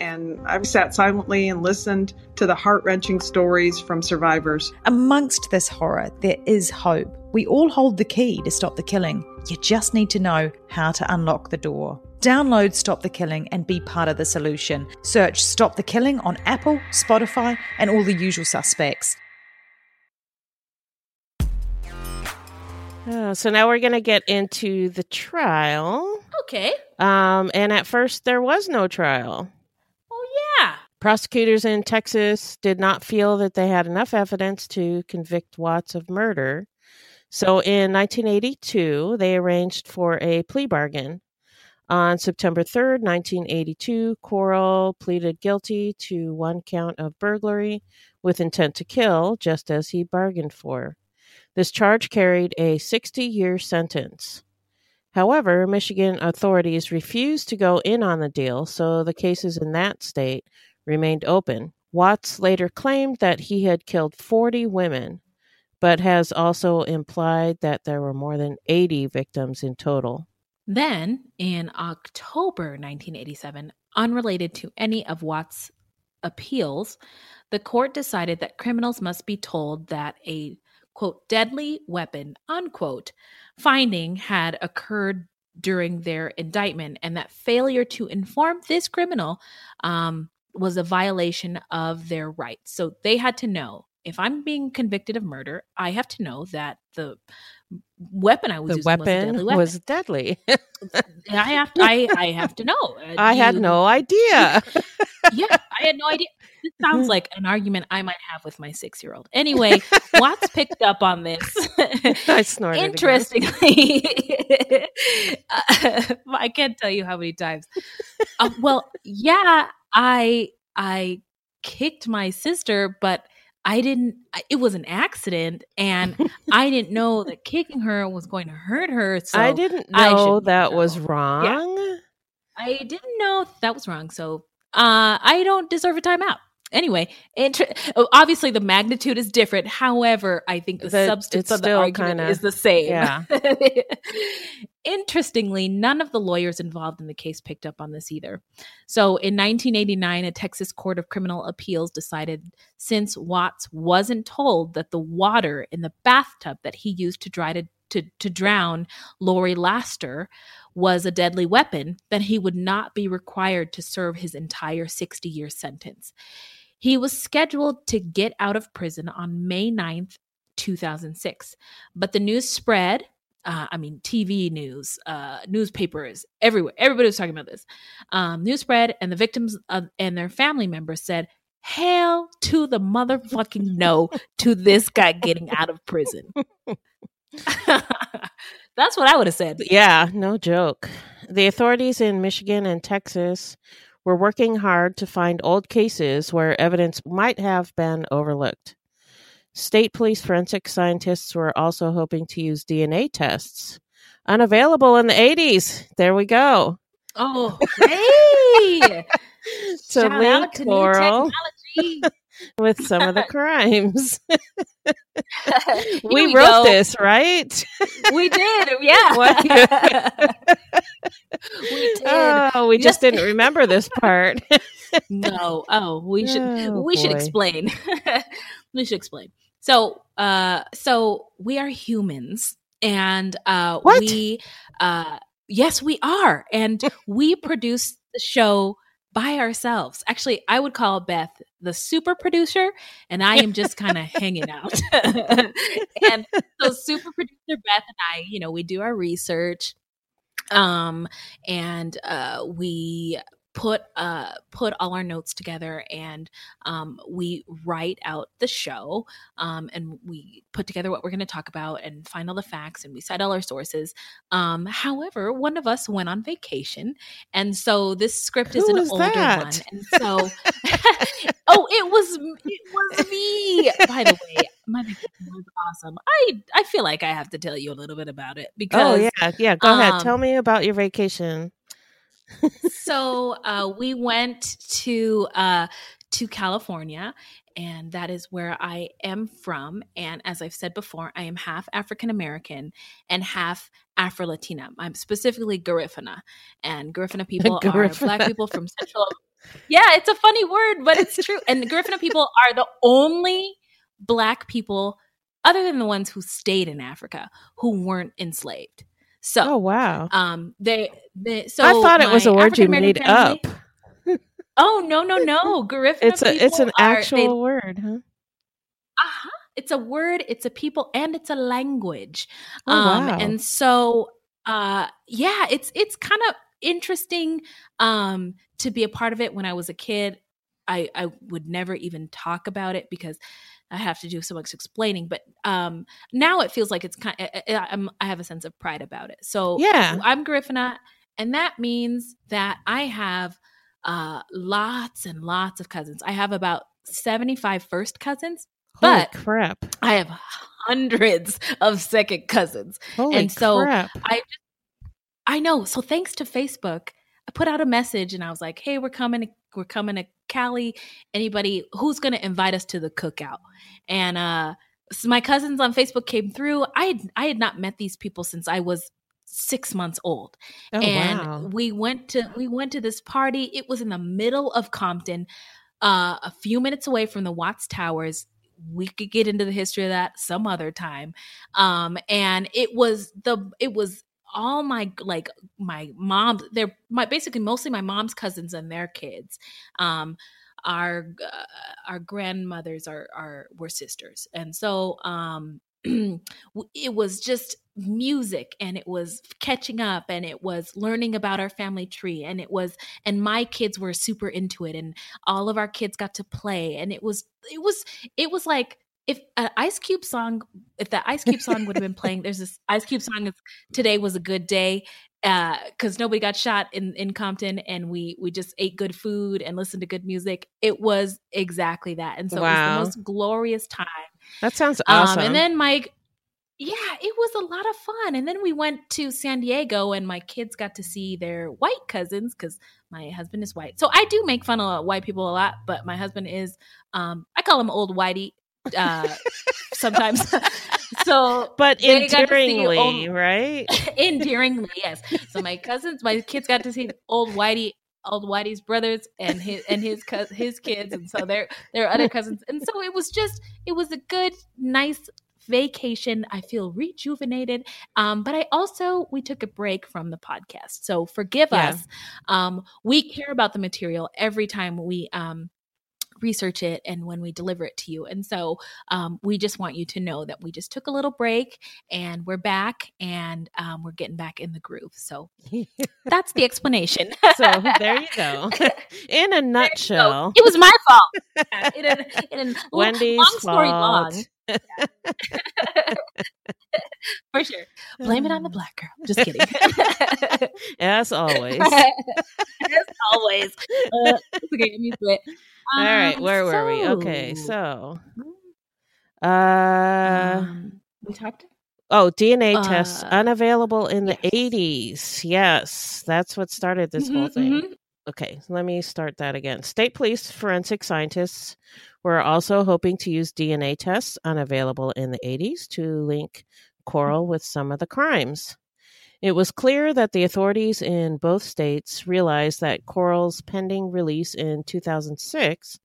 and I've sat silently and listened to the heart-wrenching stories from survivors. Amongst this horror, there is hope. We all hold the key to stop the killing. You just need to know how to unlock the door. Download Stop the Killing and be part of the solution. Search Stop the Killing on Apple, Spotify, and all the usual suspects. Oh, so now we're going to get into the trial. Okay. And at first, there was no trial. Prosecutors in Texas did not feel that they had enough evidence to convict Watts of murder. So in 1982, they arranged for a plea bargain. On September 3rd, 1982, Coral pleaded guilty to one count of burglary with intent to kill, just as he bargained for. This charge carried a 60-year sentence. However, Michigan authorities refused to go in on the deal, so the cases in that state remained open. Watts later claimed that he had killed 40 women, but has also implied that there were more than 80 victims in total. Then, in October 1987, unrelated to any of Watts' appeals, the court decided that criminals must be told that a, quote, deadly weapon, unquote, finding had occurred during their indictment, and that failure to inform this criminal was a violation of their rights. So they had to know, if I'm being convicted of murder, I have to know that the weapon I was using was deadly. I have to know. I had no idea. Yeah, I had no idea. This sounds like an argument I might have with my 6-year-old. Anyway, Watts picked up on this. I snorted. Interestingly, I can't tell you how many times. I kicked my sister, but I didn't. It was an accident, and I didn't know that kicking her was going to hurt her. So I didn't know that was wrong. Yeah. I didn't know that was wrong. So I don't deserve a timeout. Anyway, obviously the magnitude is different. However, I think the substance of the argument is the same. Yeah. Interestingly, none of the lawyers involved in the case picked up on this either. So in 1989, a Texas Court of Criminal Appeals decided, since Watts wasn't told that the water in the bathtub that he used to try to drown Lori Lister was a deadly weapon, that he would not be required to serve his entire 60-year sentence. He was scheduled to get out of prison on May 9th, 2006, but the news spread. TV news, newspapers, everywhere. Everybody was talking about this. News spread, and the victims and their family members said, hell to the motherfucking no to this guy getting out of prison. That's what I would have said. Yeah, no joke. The authorities in Michigan and Texas were working hard to find old cases where evidence might have been overlooked. State police forensic scientists were also hoping to use DNA tests. Unavailable in the 80s. There we go. Oh, hey! Shout out to new technology. With some of the crimes. We wrote this, right? We did, yeah. We did. Oh, we just didn't remember this part. No. Oh, we should explain. We should explain. So, we are humans, and yes, we are, and we produce the show by ourselves. Actually, I would call Beth the super producer, and I am just kind of hanging out. And so, super producer Beth and I, we do our research, we put all our notes together, and we write out the show, and we put together what we're going to talk about and find all the facts, and we cite all our sources. However, one of us went on vacation, and so this script is an older one. And so, it was me, by the way. My vacation was awesome. I feel like I have to tell you a little bit about it because go ahead. Tell me about your vacation. So we went to California, and that is where I am from. And as I've said before, I am half African American and half Afro Latina. I'm specifically Garifuna, and Garifuna people are Black people from Central. Yeah, it's a funny word, but it's true. And the Garifuna people are the only Black people, other than the ones who stayed in Africa, who weren't enslaved. So, oh wow, so I thought it was a word you made up. Oh no, Garifuna. It's an actual word, huh? Uh-huh. It's a word. It's a people, and it's a language. Oh, wow. And so, it's kind of interesting to be a part of it. When I was a kid, I would never even talk about it because I have to do so much explaining, but now it feels like it's kind of, I have a sense of pride about it. So yeah, I'm Garifuna, and that means that I have lots and lots of cousins. I have about 75 first cousins. Holy crap. I have hundreds of second cousins. Holy crap. I know. So thanks to Facebook, I put out a message and I was like, hey, we're coming to Cali. Anybody who's going to invite us to the cookout? And so my cousins on Facebook came through. I had not met these people since I was 6 months old. Oh, and wow. we went to this party. It was in the middle of Compton, a few minutes away from the Watts Towers. We could get into the history of that some other time. And it was all my mom's, they're mostly my mom's cousins and their kids. Our grandmothers were sisters. And so, it was just music, and it was catching up, and it was learning about our family tree, and and my kids were super into it, and all of our kids got to play. And it was like, if the Ice Cube song would have been playing, there's this Ice Cube song, Today Was a Good Day, because nobody got shot in Compton, and we just ate good food and listened to good music. It was exactly that. And so It was the most glorious time. That sounds awesome. And then it was a lot of fun. And then we went to San Diego, and my kids got to see their white cousins because my husband is white. So I do make fun of white people a lot, but my husband is, I call him old whitey. Sometimes. So, but endearingly, right? Endearingly, yes. So my kids got to see old Whitey's brothers and his kids, and so their other cousins. And so it was a good, nice vacation. I feel rejuvenated. But we took a break from the podcast. So forgive us. We care about the material every time we research it and when we deliver it to you. And so we just want you to know that we just took a little break, and we're back, and we're getting back in the groove. So that's the explanation. So there you go. In a nutshell. It was my fault. In Wendy's long story fault. Long. For sure. Blame it on the Black girl. Just kidding. As always. As always. It's okay. I'm used to it. All right, were we? Okay, so we talked. Oh, DNA tests unavailable in the 80s. Yes, that's what started this whole thing. Mm-hmm. Okay, so let me start that again. State police forensic scientists were also hoping to use DNA tests unavailable in the 80s to link Coral with some of the crimes. It was clear that the authorities in both states realized that Coral's pending release in 2006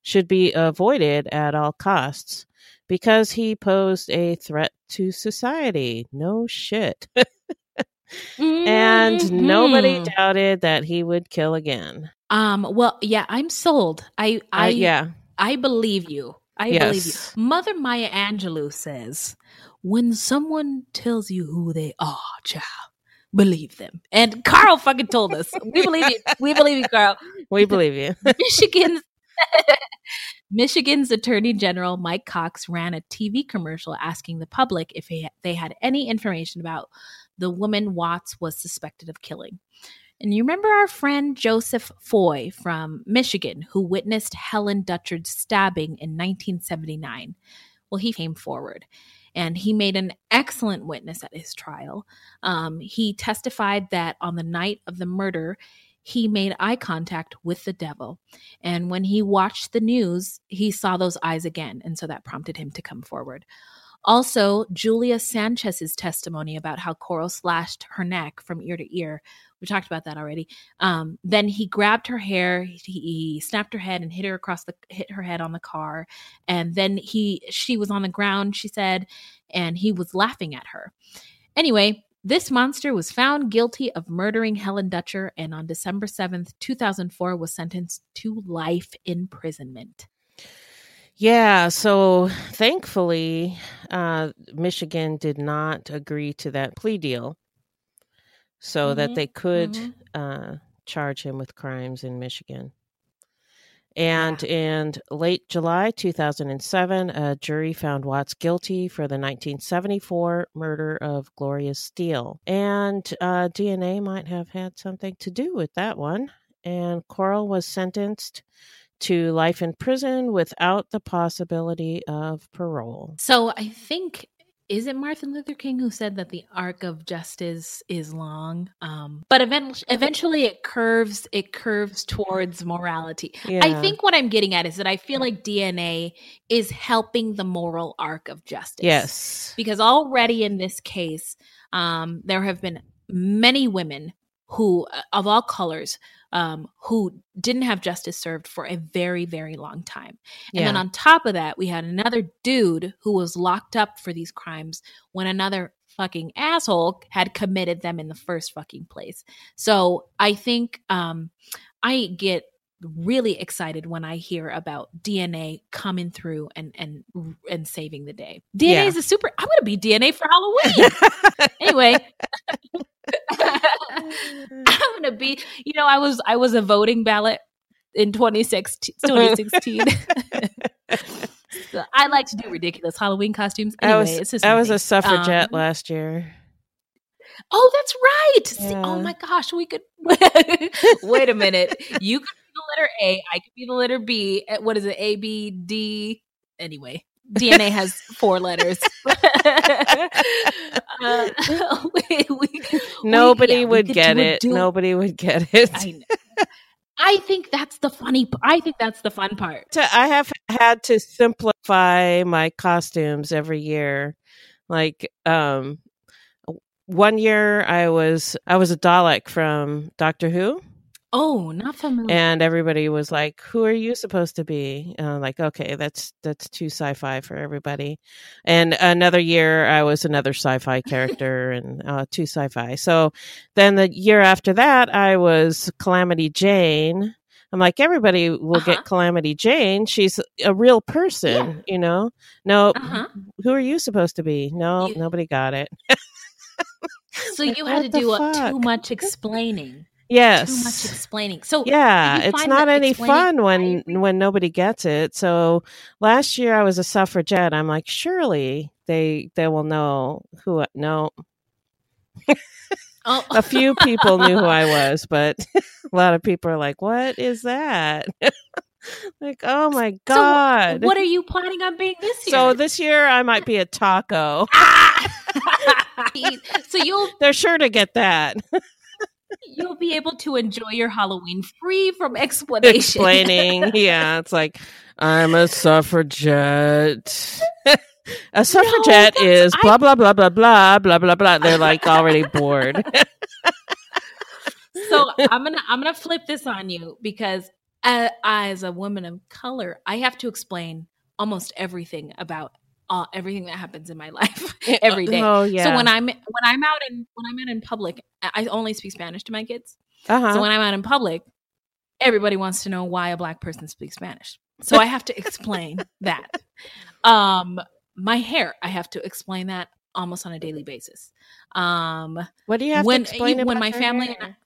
should be avoided at all costs because he posed a threat to society. No shit. Mm-hmm. And nobody doubted that he would kill again. Well, yeah, I'm sold. I believe you. I believe you. Mother Maya Angelou says, when someone tells you who they are, child, believe them. And Carl fucking told us. We believe you. We believe you, Carl. We believe you. Michigan's Attorney General Mike Cox ran a TV commercial asking the public if they had any information about the woman Watts was suspected of killing. And you remember our friend Joseph Foy from Michigan, who witnessed Helen Dutchard's stabbing in 1979. Well, he came forward and he made an excellent witness at his trial. He testified that on the night of the murder, he made eye contact with the devil. And when he watched the news, he saw those eyes again. And so that prompted him to come forward. Also, Julia Sanchez's testimony about how Coral slashed her neck from ear to ear. We talked about that already. Then he grabbed her hair, he snapped her head and hit her head on the car. And then she was on the ground, she said, and he was laughing at her. Anyway, this monster was found guilty of murdering Helen Dutcher and on December 7th, 2004 was sentenced to life imprisonment. Yeah, so thankfully, Michigan did not agree to that plea deal so that they could charge him with crimes in Michigan. And in late July 2007, a jury found Watts guilty for the 1974 murder of Gloria Steele. And DNA might have had something to do with that one. And Coral was sentenced to life in prison without the possibility of parole. So I think, is it Martin Luther King who said that the arc of justice is long? But eventually it curves towards morality. Yeah. I think what I'm getting at is that I feel like DNA is helping the moral arc of justice. Yes. Because already in this case, there have been many women who, of all colors, who didn't have justice served for a very, very long time. And then on top of that, we had another dude who was locked up for these crimes when another fucking asshole had committed them in the first fucking place. So I think I get really excited when I hear about DNA coming through and saving the day. DNA is a super, I'm going to be DNA for Halloween. Anyway. I'm going to be, you know, I was a voting ballot in 2016. So I like to do ridiculous Halloween costumes. Anyway, I was a suffragette last year. Oh, that's right. Yeah. See, oh my gosh, we could, wait a minute. You could be the letter A. I could be the letter B. What is it? A, B, D. Anyway. DNA has four letters. Nobody would get it. I know. I think that's the funny. I think that's the fun part. I have had to simplify my costumes every year. Like, 1 year I was a Dalek from Doctor Who. Oh, not familiar. And everybody was like, who are you supposed to be? Like, okay, that's too sci-fi for everybody. And another year, I was another sci-fi character and too sci-fi. So then the year after that, I was Calamity Jane. I'm like, everybody will get Calamity Jane. She's a real person, you know? No, who are you supposed to be? No, nobody got it. So you had to do too much explaining. Yes. Too much explaining. So yeah, it's not any fun when nobody gets it. So last year I was a suffragette. I'm like, surely they will know who. No, a few people knew who I was, but a lot of people are like, "What is that?" Like, oh my god! So what are you planning on being this year? So this year I might be a taco. So they're sure to get that. You'll be able to enjoy your Halloween free from explaining. Yeah, it's like, I'm a suffragette. A suffragette is blah, blah, blah, blah, blah, blah, blah, blah. They're like already bored. So I'm gonna flip this on you because as a woman of color, I have to explain almost everything about everything that happens in my life every day. Oh, yeah. So when I'm out in public, I only speak Spanish to my kids. So when I'm out in public, everybody wants to know why a black person speaks Spanish. So I have to explain that. My hair, I have to explain that almost on a daily basis. What do you have to explain about when my family hair?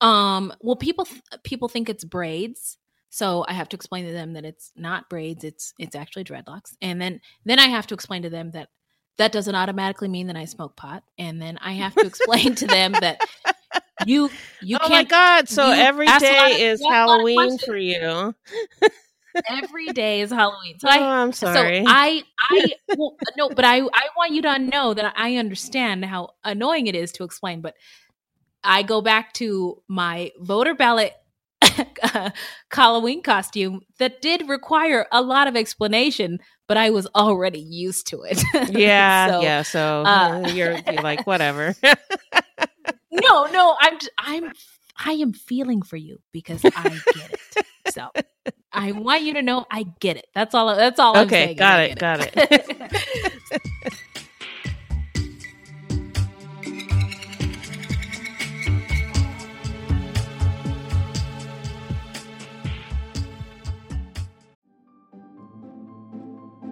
And I, well, people think it's braids. So I have to explain to them that it's not braids, it's actually dreadlocks. And then I have to explain to them that doesn't automatically mean that I smoke pot. And then I have to explain to them that you can't. Oh my god, so every day is Halloween for you. Every day is Halloween. So I'm sorry. So I want you to know that I understand how annoying it is to explain, but I go back to my voter ballot Halloween costume that did require a lot of explanation, but I was already used to it. Yeah. So you're like, whatever. No, I am feeling for you because I get it. So I want you to know I get it. That's all. Okay, I'm saying. Got it.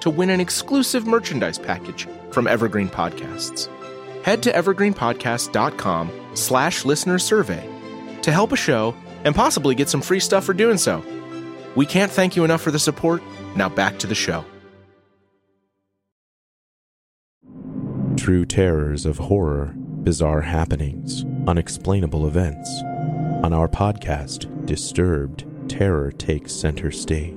to win an exclusive merchandise package from Evergreen Podcasts. Head to evergreenpodcast.com/listener survey to help a show and possibly get some free stuff for doing so. We can't thank you enough for the support. Now back to the show. True terrors of horror, bizarre happenings, unexplainable events. On our podcast, Disturbed, terror takes center stage.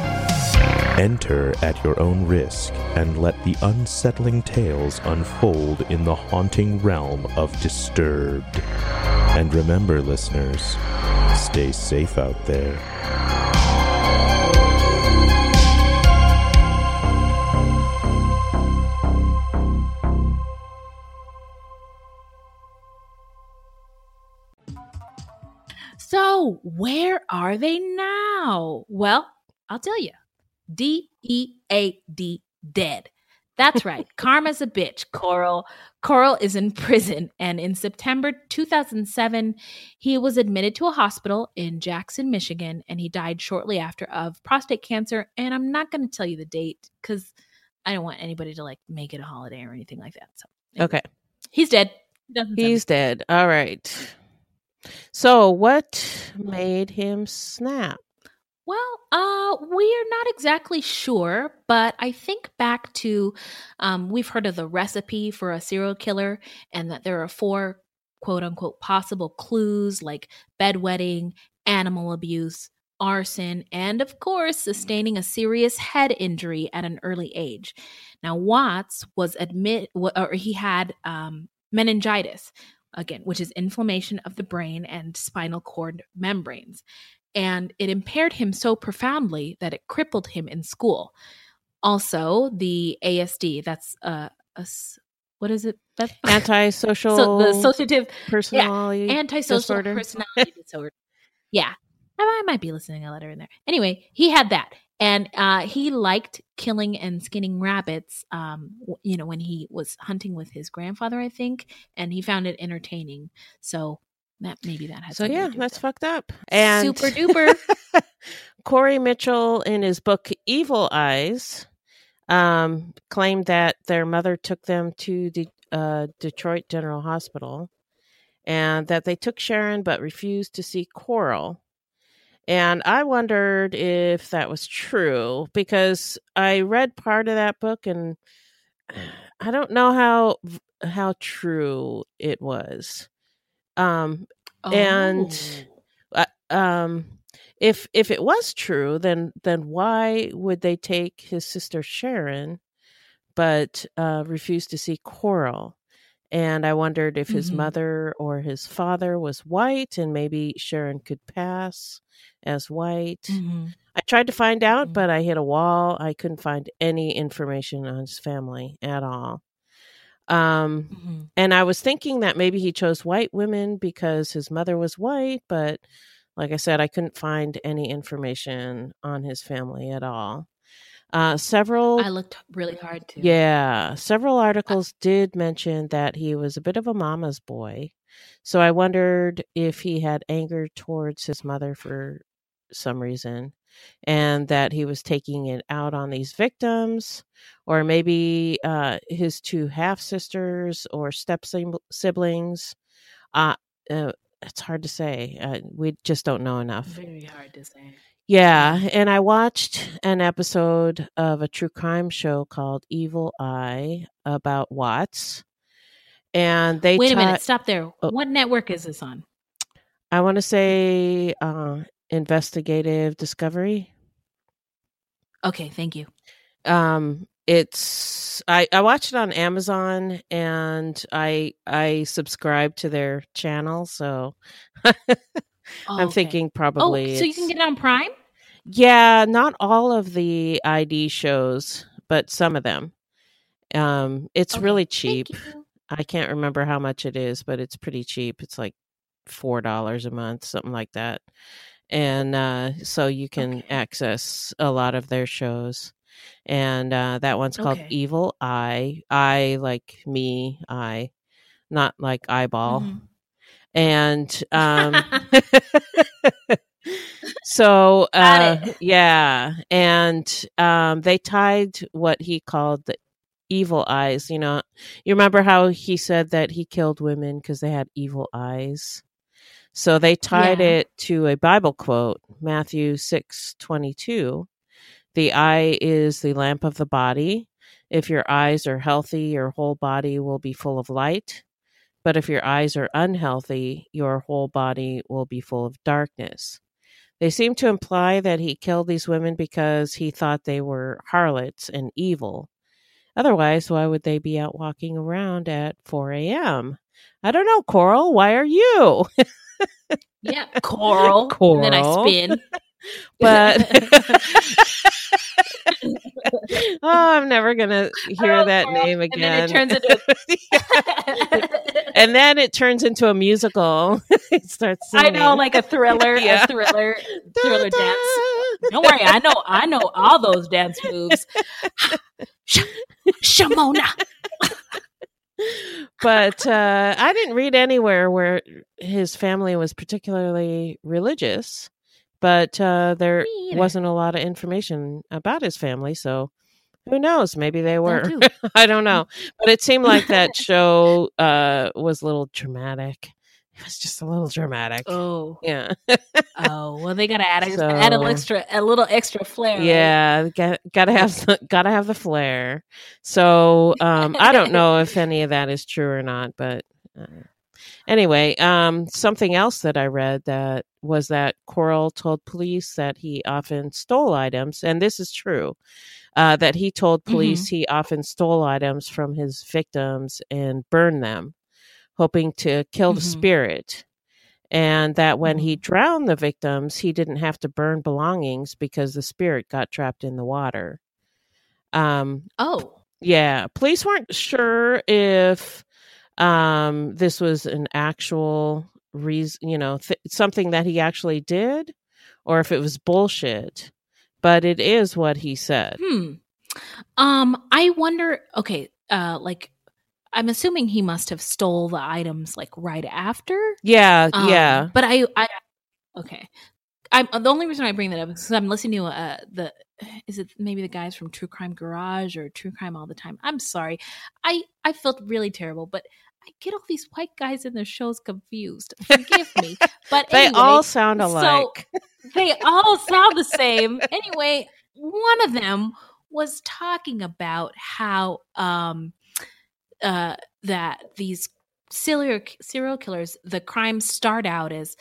Enter at your own risk and let the unsettling tales unfold in the haunting realm of Disturbed. And remember, listeners, stay safe out there. So, where are they now? Well, I'll tell you. DEAD, dead. That's right. Karma's a bitch, Coral. Coral is in prison. And in September 2007, he was admitted to a hospital in Jackson, Michigan, and he died shortly after of prostate cancer. And I'm not going to tell you the date because I don't want anybody to like make it a holiday or anything like that. So anyway. Okay. He's dead. He's dead. All right. So what made him snap? Well, we're not exactly sure, but I think back to we've heard of the recipe for a serial killer and that there are four quote unquote possible clues like bedwetting, animal abuse, arson, and of course, sustaining a serious head injury at an early age. Now, Watts had meningitis, again, which is inflammation of the brain and spinal cord membranes. And it impaired him so profoundly that it crippled him in school. Also, the ASD, that's what is it? That's antisocial. So the associative personality. Yeah, antisocial personality disorder. Yeah. I might be listening a letter in there. Anyway, he had that. And he liked killing and skinning rabbits, when he was hunting with his grandfather, I think. And he found it entertaining. So. That's fucked up. And super duper. Corey Mitchell, in his book Evil Eyes, claimed that their mother took them to the Detroit General Hospital and that they took Sharon but refused to see Coral. And I wondered if that was true because I read part of that book and I don't know how true it was. And if it was true, then why would they take his sister Sharon, but refuse to see Coral? And I wondered if his mother or his father was white, and maybe Sharon could pass as white. Mm-hmm. I tried to find out, but I hit a wall. I couldn't find any information on his family at all. And I was thinking that maybe he chose white women because his mother was white, but like I said, I couldn't find any information on his family at all. I looked really hard too. Yeah. Several articles did mention that he was a bit of a mama's boy. So I wondered if he had anger towards his mother for some reason, and that he was taking it out on these victims, or maybe his two half-sisters or step-siblings. It's hard to say. We just don't know enough. Very hard to say. Yeah, and I watched an episode of a true crime show called Evil Eye about Watts, and they wait a minute, stop there. Oh, what network is this on? I want to say Investigative Discovery. Okay, thank you. I watched it on Amazon, and I subscribed to their channel, so thinking probably. Oh, so you can get it on Prime? Yeah, not all of the ID shows, but some of them. It's really cheap. I can't remember how much it is, but it's pretty cheap. It's like $4 a month, something like that. And so you can access a lot of their shows. And that one's called Evil Eye. I like me, I, not like eyeball. Mm-hmm. And so yeah, and they tied what he called the evil eyes. You know, you remember how he said that he killed women because they had evil eyes? So they tied it to a Bible quote, Matthew 6:22. The eye is the lamp of the body. If your eyes are healthy, your whole body will be full of light. But if your eyes are unhealthy, your whole body will be full of darkness. They seem to imply that he killed these women because he thought they were harlots and evil. Otherwise, why would they be out walking around at 4 a.m.? I don't know, Coral. Why are you? Yeah, Coral. And then I spin. I'm never gonna hear that name again. And then it turns into a musical. It starts singing. I know, like a thriller, a thriller dance. Don't worry, I know all those dance moves. Shamona. But I didn't read anywhere where his family was particularly religious. But there wasn't a lot of information about his family, so who knows? Maybe they were. I don't know. But it seemed like that show was a little dramatic. It was just a little dramatic. Oh. Yeah. Well, they got to add a little extra flair. Yeah, got to have the flair. So I don't know if any of that is true or not, but... Anyway, something else that I read that was that Coral told police that he often stole items, and this is true, that he told police he often stole items from his victims and burned them, hoping to kill the spirit, and that when he drowned the victims, he didn't have to burn belongings because the spirit got trapped in the water. Yeah, police weren't sure if... this was an actual reason, you know, something that he actually did, or if it was bullshit, but it is what he said. I wonder, I'm assuming he must have stole the items like right after. Yeah. But the only reason I bring that up is because I'm listening to is it maybe the guys from True Crime Garage or True Crime All the Time? I'm sorry. I felt really terrible, but I get all these white guys in their shows confused. Forgive me. But anyway, they all sound alike. So they all sound the same. Anyway, one of them was talking about how that these serial killers, the crimes start out as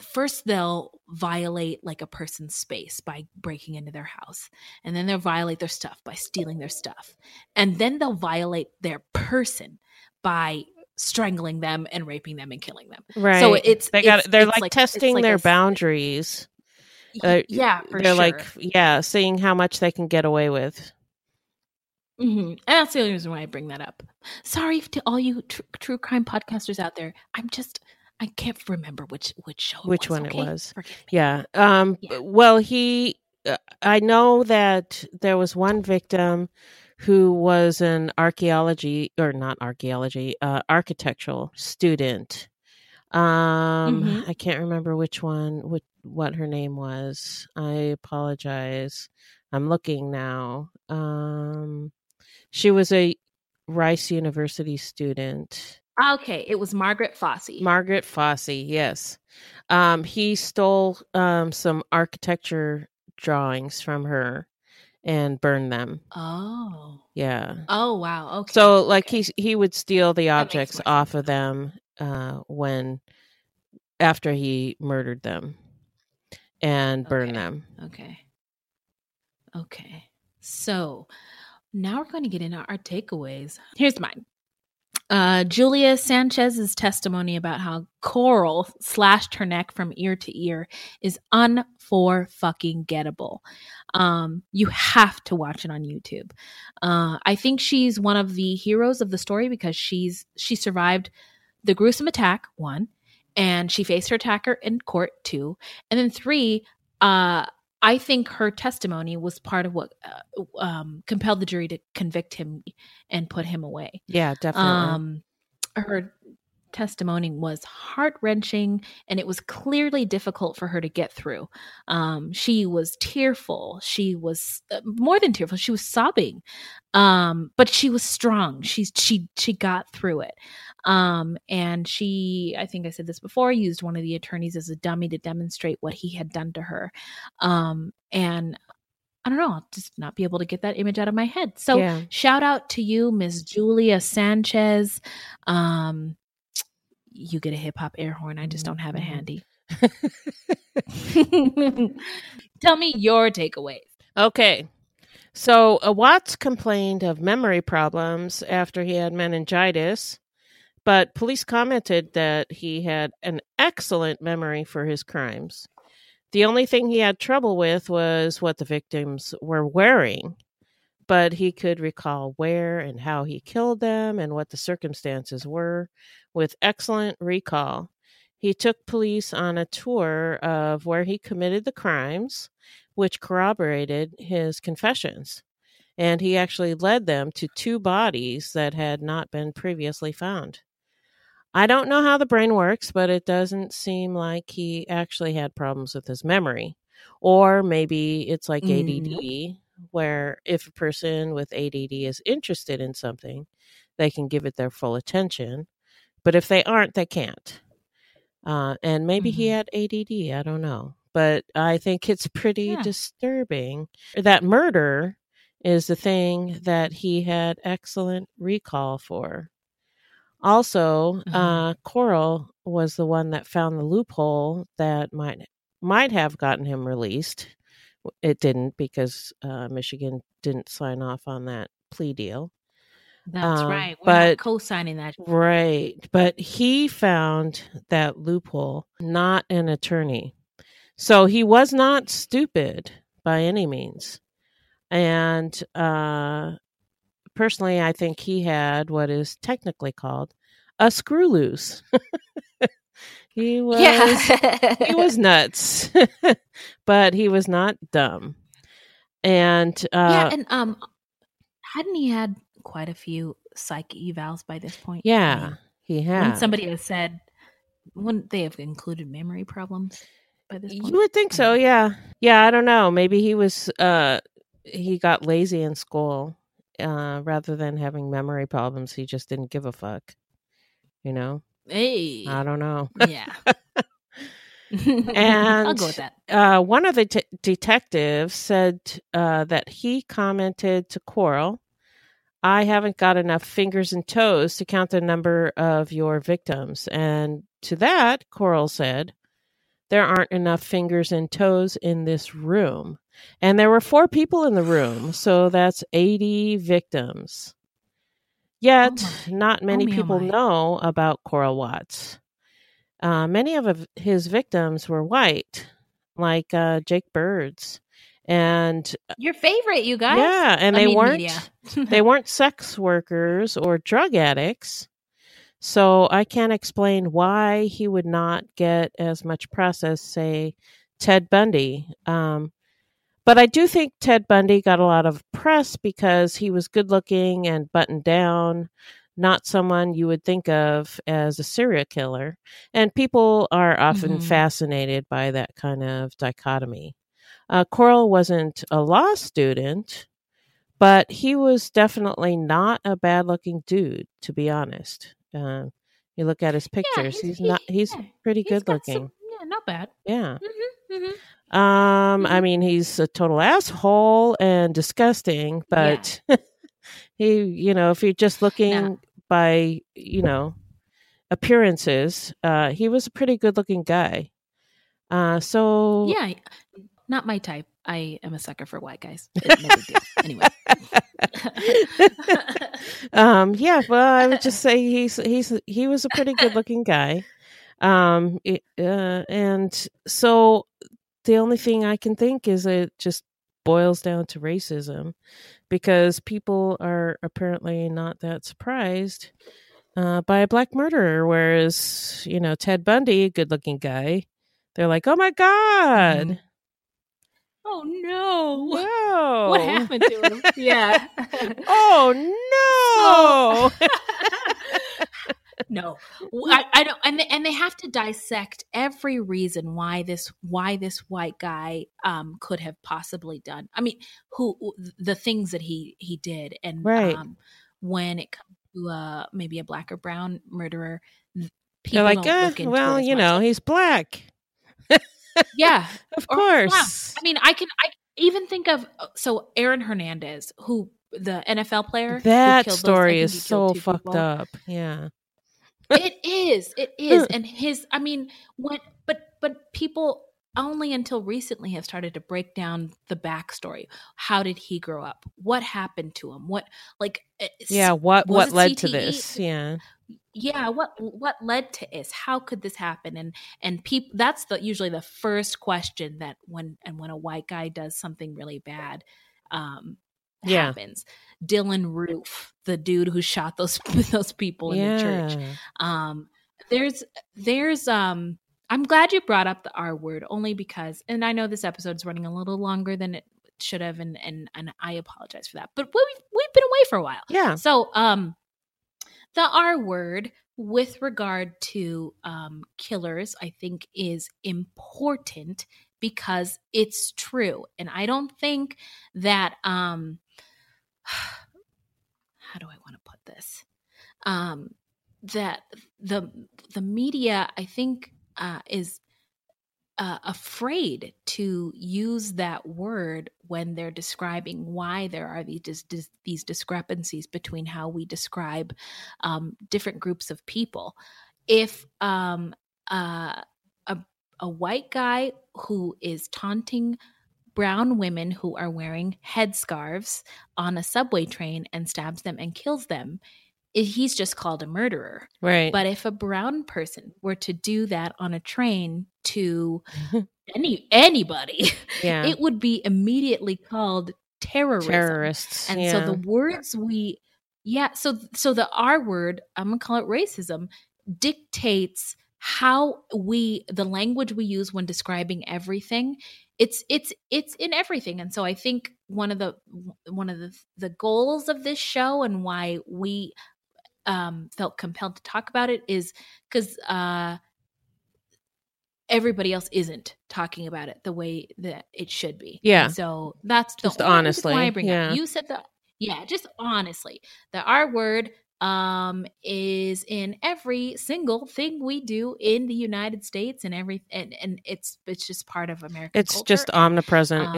first they'll violate like a person's space by breaking into their house, and then they'll violate their stuff by stealing their stuff, and then they'll violate their person by strangling them and raping them and killing them. Right. So they're testing their boundaries. Yeah, for they're sure. Seeing how much they can get away with. Mm-hmm. And that's the only reason why I bring that up. Sorry to all you true crime podcasters out there. I can't remember which show it was. Yeah. Well, I know that there was one victim who was an architectural student. I can't remember what her name was. I apologize. I'm looking now. She was a Rice University student. Okay, it was Margaret Fossey. Margaret Fossey, yes. He stole some architecture drawings from her and burned them. Oh. Yeah. Oh, wow. Okay. So, he would steal the objects off of them after he murdered them and burned them. Okay. So, now we're going to get into our takeaways. Here's mine. Julia Sanchez's testimony about how Coral slashed her neck from ear to ear is un-for-fucking-gettable. You have to watch it on YouTube. I think she's one of the heroes of the story because she survived the gruesome attack, 1, and she faced her attacker in court, 2, and then 3, I think her testimony was part of what compelled the jury to convict him and put him away. Yeah, definitely. Her testimony was heart-wrenching, and it was clearly difficult for her to get through. She was tearful. She was more than tearful. She was sobbing, but she was strong. She got through it. And she, I think I said this before, used one of the attorneys as a dummy to demonstrate what he had done to her. And I don't know, I'll just not be able to get that image out of my head. So Shout out to you, Miss Julia Sanchez. You get a hip hop air horn. I just don't have it handy. Tell me your takeaways. Okay. So Watts complained of memory problems after he had meningitis, but police commented that he had an excellent memory for his crimes. The only thing he had trouble with was what the victims were wearing, but he could recall where and how he killed them and what the circumstances were with excellent recall. He took police on a tour of where he committed the crimes, which corroborated his confessions. And he actually led them to 2 bodies that had not been previously found. I don't know how the brain works, but it doesn't seem like he actually had problems with his memory. Or maybe it's like ADD, where if a person with ADD is interested in something, they can give it their full attention. But if they aren't, they can't. And maybe he had ADD, I don't know. But I think it's pretty disturbing. That murder is the thing that he had excellent recall for. Also, Coral was the one that found the loophole that might have gotten him released. It didn't because Michigan didn't sign off on that plea deal. That's right. We're not co-signing that. Right. But he found that loophole, not an attorney. So he was not stupid by any means. And personally, I think he had what is technically called a screw loose. He was nuts, but he was not dumb. And hadn't he had quite a few psych evals by this point? Yeah, I mean, he had. When somebody has said, wouldn't they have included memory problems by this point? You would think so. Yeah, yeah. I don't know. Maybe he was. He got lazy in school. Rather than having memory problems, he just didn't give a fuck. You know. Hey, I don't know. Yeah. And I'll go with that. One of the detectives said that he commented to Coral, "I haven't got enough fingers and toes to count the number of your victims." And to that, Coral said, there aren't enough fingers and toes in this room. And there were 4 people in the room, so that's 80 victims. Yet, not many people know about Carl Watts. Many of his victims were white, like Jake Birds. And your favorite, you guys. Yeah, and they weren't sex workers or drug addicts. So I can't explain why he would not get as much process, say, Ted Bundy. But I do think Ted Bundy got a lot of press because he was good looking and buttoned down, not someone you would think of as a serial killer. And people are often fascinated by that kind of dichotomy. Coral wasn't a law student, but he was definitely not a bad looking dude, to be honest. You look at his pictures, he's good looking. Not bad. Yeah. I mean, he's a total asshole and disgusting, but he, if you're just looking by, appearances, he was a pretty good looking guy. Not my type. I am a sucker for white guys. Anyway. I would just say he was a pretty good looking guy. And so the only thing I can think is it just boils down to racism, because people are apparently not that surprised by a black murderer, whereas, Ted Bundy, good looking guy, they're like, oh my God. Mm-hmm. Oh no! Whoa! What happened to him? Yeah. Oh no! No, I don't. And they have to dissect every reason why this white guy could have possibly done. I mean, who the things that he did, and when it comes to maybe a black or brown murderer, people like, don't look into well, it he's black. Yeah, of course. Wow. I mean, I even think of Aaron Hernandez, who the NFL player. That story is so fucked up. Yeah, it is. It is. And but people only until recently have started to break down the backstory. How did he grow up? What happened to him? What led to this? Yeah. Yeah, what led to this? How could this happen? And people, that's usually the first question that when a white guy does something really bad, happens. Dylan Roof, the dude who shot those people in the church. I'm glad you brought up the R word, only because, and I know this episode's running a little longer than it should have, and I apologize for that. But we've been away for a while, yeah. So the R word with regard to killers, I think, is important because it's true. And I don't think that how do I want to put this? That the media, I think, is afraid to use that word when they're describing why there are these discrepancies between how we describe different groups of people. If a white guy who is taunting brown women who are wearing headscarves on a subway train and stabs them and kills them, he's just called a murderer. Right. But if a brown person were to do that on a train to anybody, it would be immediately called terrorists. And so the words so the R word, I'm going to call it racism, dictates how the language we use when describing everything. It's in everything. And so I think one of the goals of this show, and why we felt compelled to talk about it, is because everybody else isn't talking about it the way that it should be. Yeah. And so that's just honestly why I bring up. You said just honestly, the R word is in every single thing we do in the United States, and it's just part of American culture. Just omnipresent.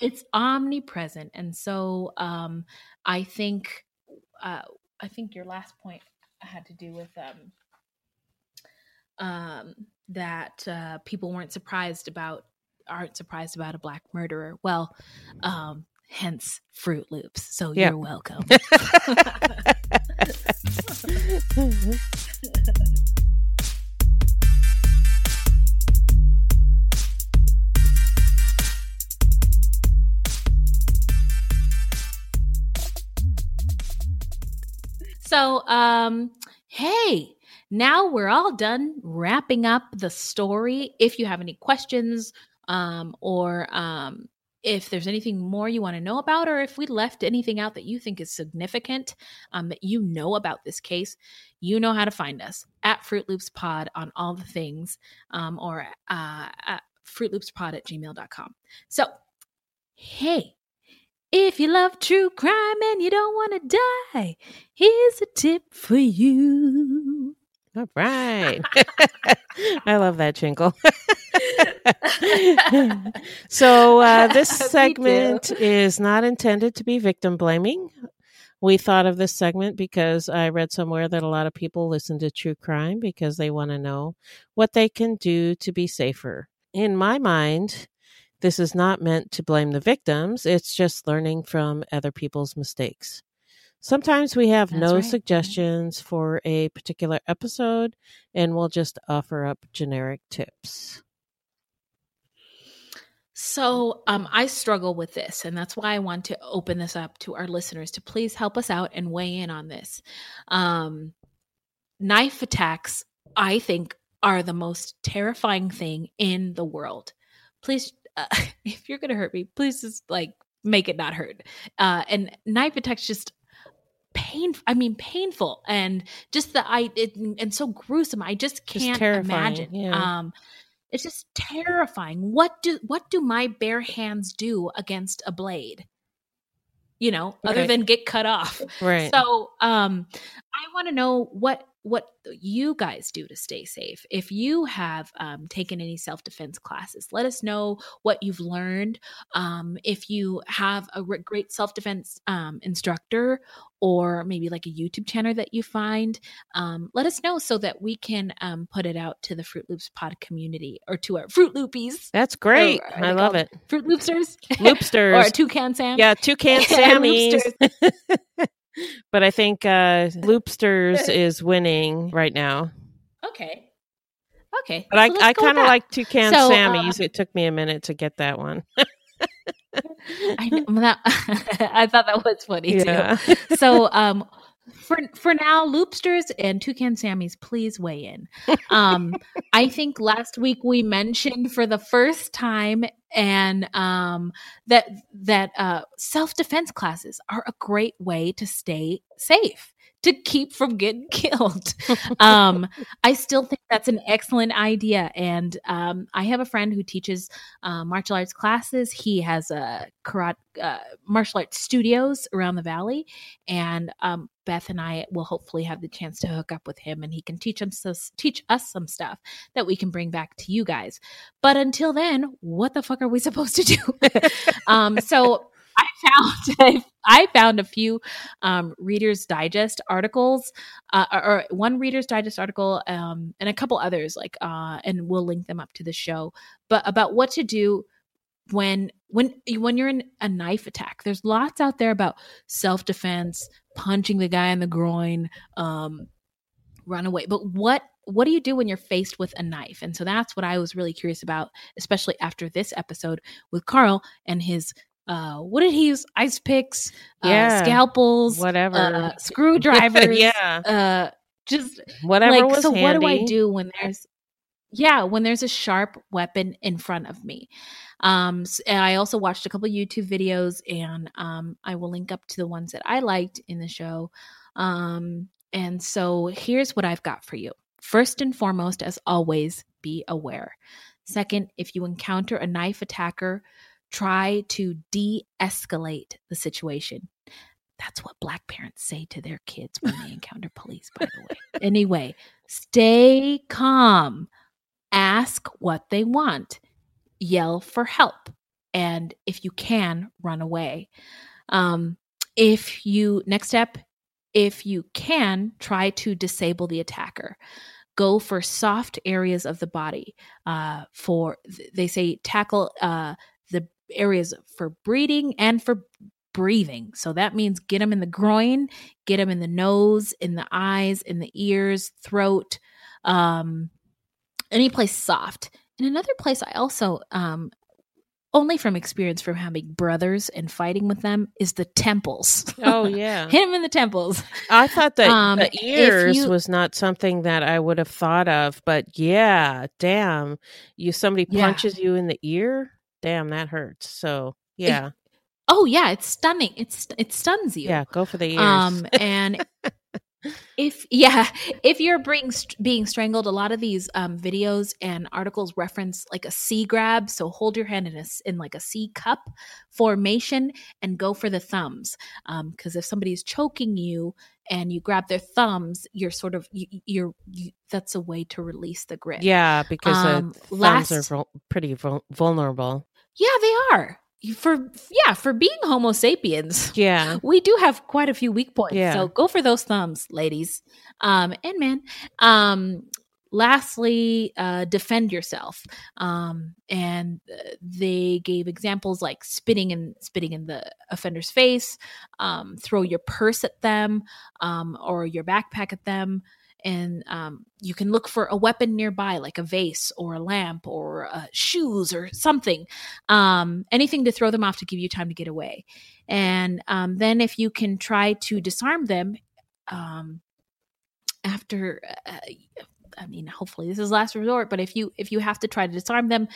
It's omnipresent. And so I think your last point had to do with that people aren't surprised about a black murderer. Well, hence Fruit Loops. So yeah. You're welcome. So, hey, now we're all done wrapping up the story. If you have any questions or if there's anything more you want to know about, or if we left anything out that you think is significant that you know about this case, you know how to find us at Fruit Loops Pod on all the things or at fruitloopspod@gmail.com. So, hey. If you love true crime and you don't want to die, here's a tip for you. All right. I love that jingle. So this segment is not intended to be victim blaming. We thought of this segment because I read somewhere that a lot of people listen to true crime because they want to know what they can do to be safer. In my mind, this is not meant to blame the victims. It's just learning from other people's mistakes. Sometimes we have suggestions for a particular episode, and we'll just offer up generic tips. So I struggle with this, and that's why I want to open this up to our listeners to please help us out and weigh in on this. Knife attacks, I think, are the most terrifying thing in the world. Please, if you're going to hurt me, please just make it not hurt. And knife attacks just painful. And just and so gruesome. I just can't imagine. Yeah. It's just terrifying. What do my bare hands do against a blade? Other than get cut off. Right. So I want to know what you guys do to stay safe. If you have taken any self-defense classes, let us know what you've learned. If you have a great self-defense instructor, or maybe a YouTube channel that you find, let us know so that we can put it out to the Fruit Loops Pod community, or to our Fruit Loopies. That's great. I love it. Fruit Loopsters. Or Toucan Sam. Yeah, Toucan Sammies. But I think Loopsters is winning right now. Okay. But so I kind of like Toucan Sammies. It took me a minute to get that one. I thought that was funny too. So for now, Loopsters and Toucan Sammies, please weigh in. I think last week we mentioned for the first time that self-defense classes are a great way to stay safe, to keep from getting killed. I still think that's an excellent idea. And I have a friend who teaches martial arts classes. He has a karate martial arts studios around the valley. And Beth and I will hopefully have the chance to hook up with him, and he can teach us some stuff that we can bring back to you guys. But until then, what the fuck are we supposed to do? So I found a few Reader's Digest articles, or one Reader's Digest article, and a couple others, and we'll link them up to the show, but about what to do when you're in a knife attack. There's lots out there about self-defense, punching the guy in the groin, run away. But what do you do when you're faced with a knife? And so that's what I was really curious about, especially after this episode with Carl and his what did he use? Ice picks, scalpels, whatever, screwdrivers, just whatever. What do I do when there's a sharp weapon in front of me? And I also watched a couple YouTube videos, and I will link up to the ones that I liked in the show. And so here's what I've got for you. First and foremost, as always, be aware. Second, if you encounter a knife attacker, try to de-escalate the situation. That's what black parents say to their kids when they encounter police, by the way. Anyway, stay calm. Ask what they want. Yell for help. And if you can, run away. Next step, if you can, try to disable the attacker. go for soft areas of the body. They say tackle the areas for breeding and for breathing. So that means get them in the groin, get them in the nose, in the eyes, in the ears, throat, any place soft. And another place I also, only from experience from having brothers and fighting with them, is the temples. Oh, yeah. Hit him in the temples. I thought that the ears was not something that I would have thought of, but yeah, damn. Somebody punches you in the ear? Damn, that hurts. So, yeah. It's stunning. It stuns you. Yeah, go for the ears. And if you're being strangled, a lot of these videos and articles reference like a C grab. So hold your hand in like a C cup formation and go for the thumbs. Because if somebody's choking you and you grab their thumbs, that's a way to release the grip. Yeah, because the thumbs are pretty vulnerable. Yeah, they are. For being Homo sapiens, we do have quite a few weak points. Yeah. So go for those thumbs, ladies and men. Lastly, defend yourself. And they gave examples like spitting in the offender's face, throw your purse at them, or your backpack at them. And you can look for a weapon nearby, like a vase or a lamp or shoes or something, anything to throw them off to give you time to get away. And then if you can try to disarm them after, hopefully this is last resort, but if you have to try to disarm them,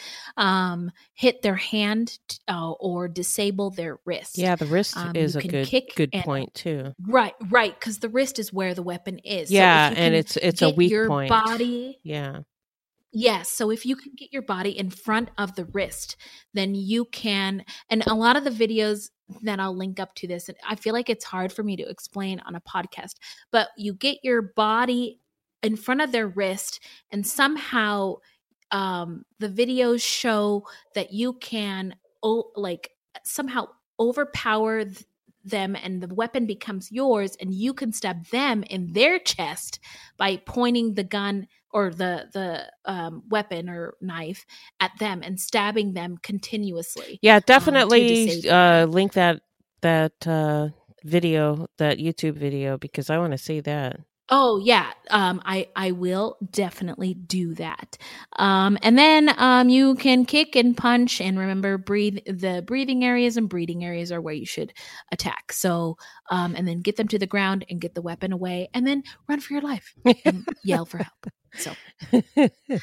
hit their hand or disable their wrist. Yeah, the wrist is a good point too. Right, because the wrist is where the weapon is. Yeah, so and it's a weak point. Body. Yeah. Yes. So if you can get your body in front of the wrist, then you can. And a lot of the videos that I'll link up to this, and I feel like it's hard for me to explain on a podcast, but you get your body in front of their wrist, and somehow the videos show that you can somehow overpower them, and the weapon becomes yours, and you can stab them in their chest by pointing the gun or the weapon or knife at them and stabbing them continuously. Yeah, definitely link that video, that YouTube video, because I want to see that. Oh, yeah. I will definitely do that. And then you can kick and punch, and remember, the breathing areas and breeding areas are where you should attack. So, and then get them to the ground and get the weapon away, and then run for your life and yell for help. So I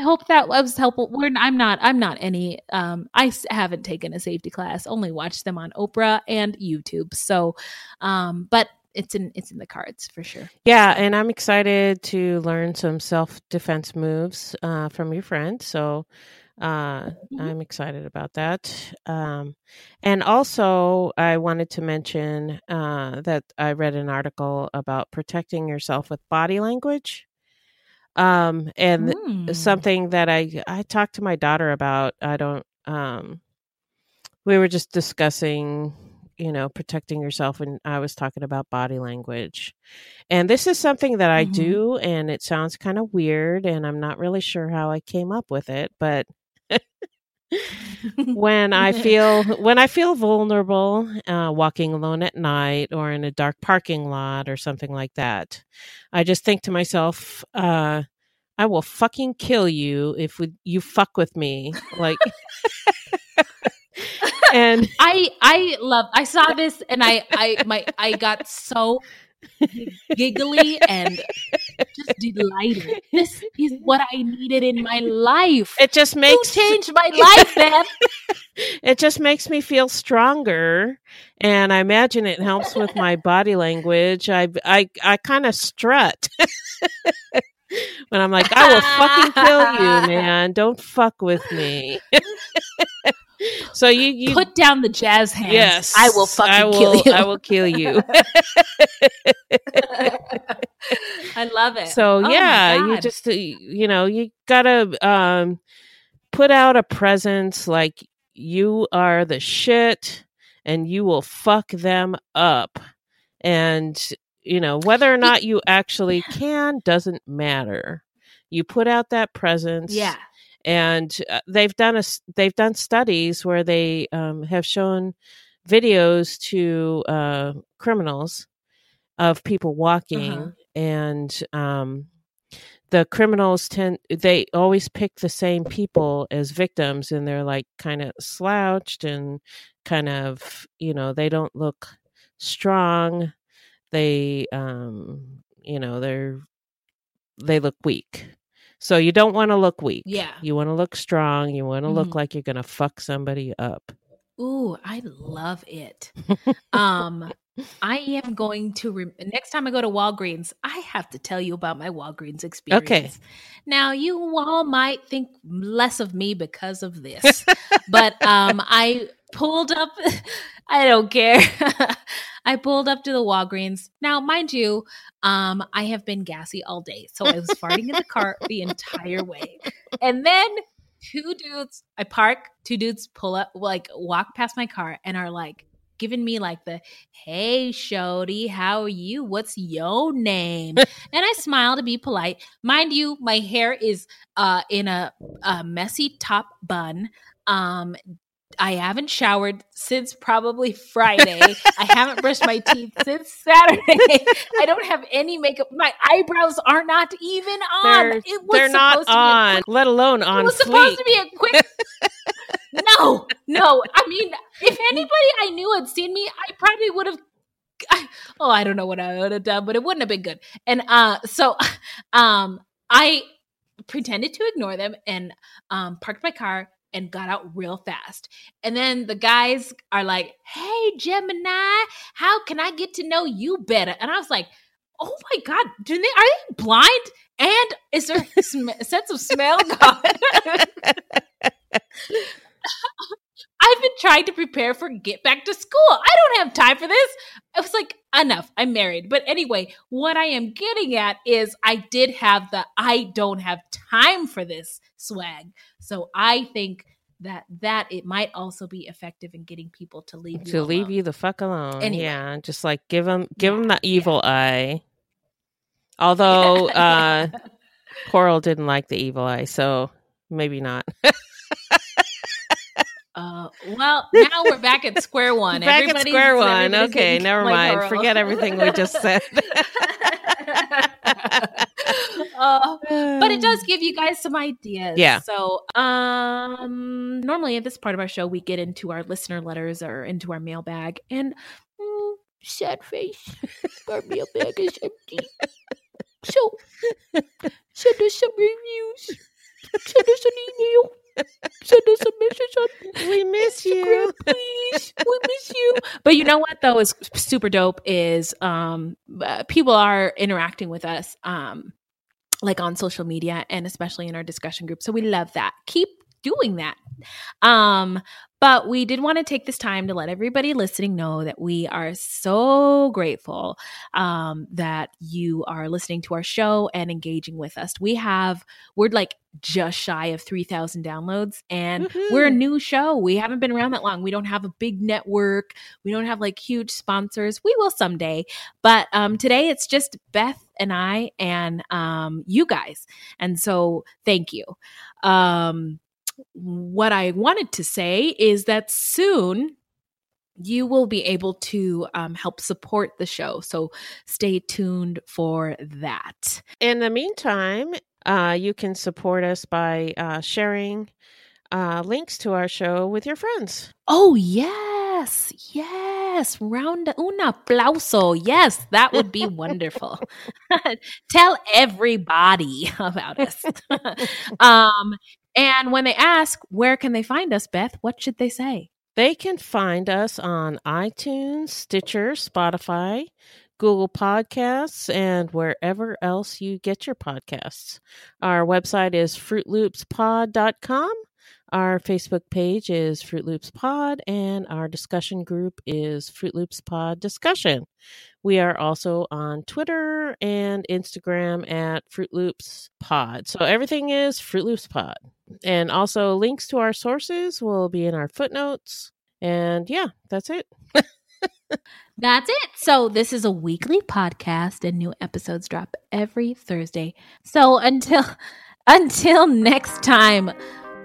hope that was helpful. I'm not any. I haven't taken a safety class. Only watched them on Oprah and YouTube. So, but. It's in the cards for sure. Yeah, and I'm excited to learn some self-defense moves from your friend. So I'm excited about that. And also, I wanted to mention that I read an article about protecting yourself with body language. And something that I talked to my daughter about. We were just discussing, protecting yourself. And I was talking about body language, and this is something that I do, and it sounds kind of weird, and I'm not really sure how I came up with it, but when I feel vulnerable, walking alone at night or in a dark parking lot or something like that, I just think to myself, I will fucking kill you if you fuck with me. Like, and I saw this, and I got so giggly and just delighted. This is what I needed in my life. It just makes change my life, man. It just makes me feel stronger, and I imagine it helps with my body language. I kind of strut. When I'm like, I will fucking kill you, man. Don't fuck with me. So you put down the jazz hands. Yes, I will kill you. I will kill you. I love it. So you just, you gotta put out a presence like you are the shit and you will fuck them up. And you know, whether or not you actually can doesn't matter. You put out that presence. Yeah. And they've done studies where they have shown videos to criminals of people walking, uh-huh. and the criminals they always pick the same people as victims, and they're like kind of slouched and kind of, you know, they don't look strong. They, you know, they look weak. So you don't want to look weak. Yeah. You want to look strong. You want to look like you're going to fuck somebody up. Ooh, I love it. I am going to, next time I go to Walgreens, I have to tell you about my Walgreens experience. Okay. Now, you all might think less of me because of this, but I pulled up, I don't care. I pulled up to the Walgreens. Now, mind you, I have been gassy all day. So I was farting in the car the entire way. And then two dudes pull up, like walk past my car and are like, giving me like the, hey, Shody, how are you? What's your name? And I smile to be polite. Mind you, my hair is in a messy top bun. I haven't showered since probably Friday. I haven't brushed my teeth since Saturday. I don't have any makeup. My eyebrows are not even on. They're not on, let alone on. It was supposed to be a quick. No. I mean, if anybody I knew had seen me, I probably would have. I don't know what I would have done, but it wouldn't have been good. And so I pretended to ignore them and parked my car and got out real fast. And then the guys are like, hey, Gemini, how can I get to know you better? And I was like, oh my God, are they blind? And is there a sense of smell gone? I've been trying to prepare for get back to school. I don't have time for this. I was like, enough. I'm married. But anyway, what I am getting at is I did have the I don't have time for this swag. So I think that it might also be effective in getting people to leave you the fuck alone. Anyway. Yeah, just like give them the evil eye. Although Coral didn't like the evil eye, so maybe not. Well, now we're back at square one. Back at square one. Okay, never mind. Girl. Forget everything we just said. But it does give you guys some ideas. Yeah. So normally at this part of our show, we get into our listener letters or into our mailbag. And sad face, our mailbag is empty. So send us some reviews. Send us an email. Send us a message on we miss Instagram, you please. We miss you. But you know what though is super dope is people are interacting with us like on social media and especially in our discussion group. So we love that. Keep doing that. But we did want to take this time to let everybody listening know that we are so grateful that you are listening to our show and engaging with us. We're like just shy of 3,000 downloads and we're a new show. We haven't been around that long. We don't have a big network. We don't have like huge sponsors. We will someday. But today it's just Beth and I and you guys. And so thank you. What I wanted to say is that soon you will be able to help support the show. So stay tuned for that. In the meantime, you can support us by sharing links to our show with your friends. Oh, yes. Yes. Round un aplauso. Yes, that would be wonderful. Tell everybody about us. And when they ask, where can they find us, Beth? What should they say? They can find us on iTunes, Stitcher, Spotify, Google Podcasts, and wherever else you get your podcasts. Our website is fruitloopspod.com. Our Facebook page is Fruit Loops Pod, and our discussion group is Fruit Loops Pod Discussion. We are also on Twitter and Instagram at Fruit Loops Pod. So everything is Fruit Loops Pod. And also links to our sources will be in our footnotes. And yeah, that's it. That's it. So this is a weekly podcast and new episodes drop every Thursday. So until next time,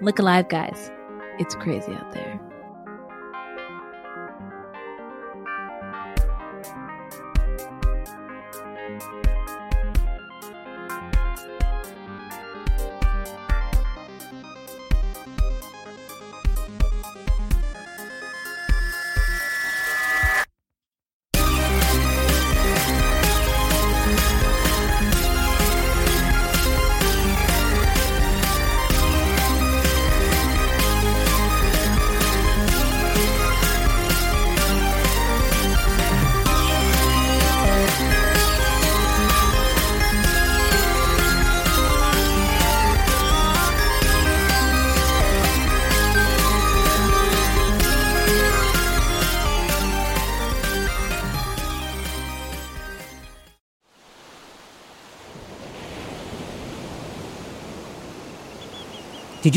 look alive, guys. It's crazy out there. Did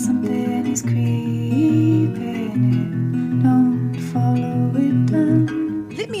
Something is creeping, don't follow it down. Let me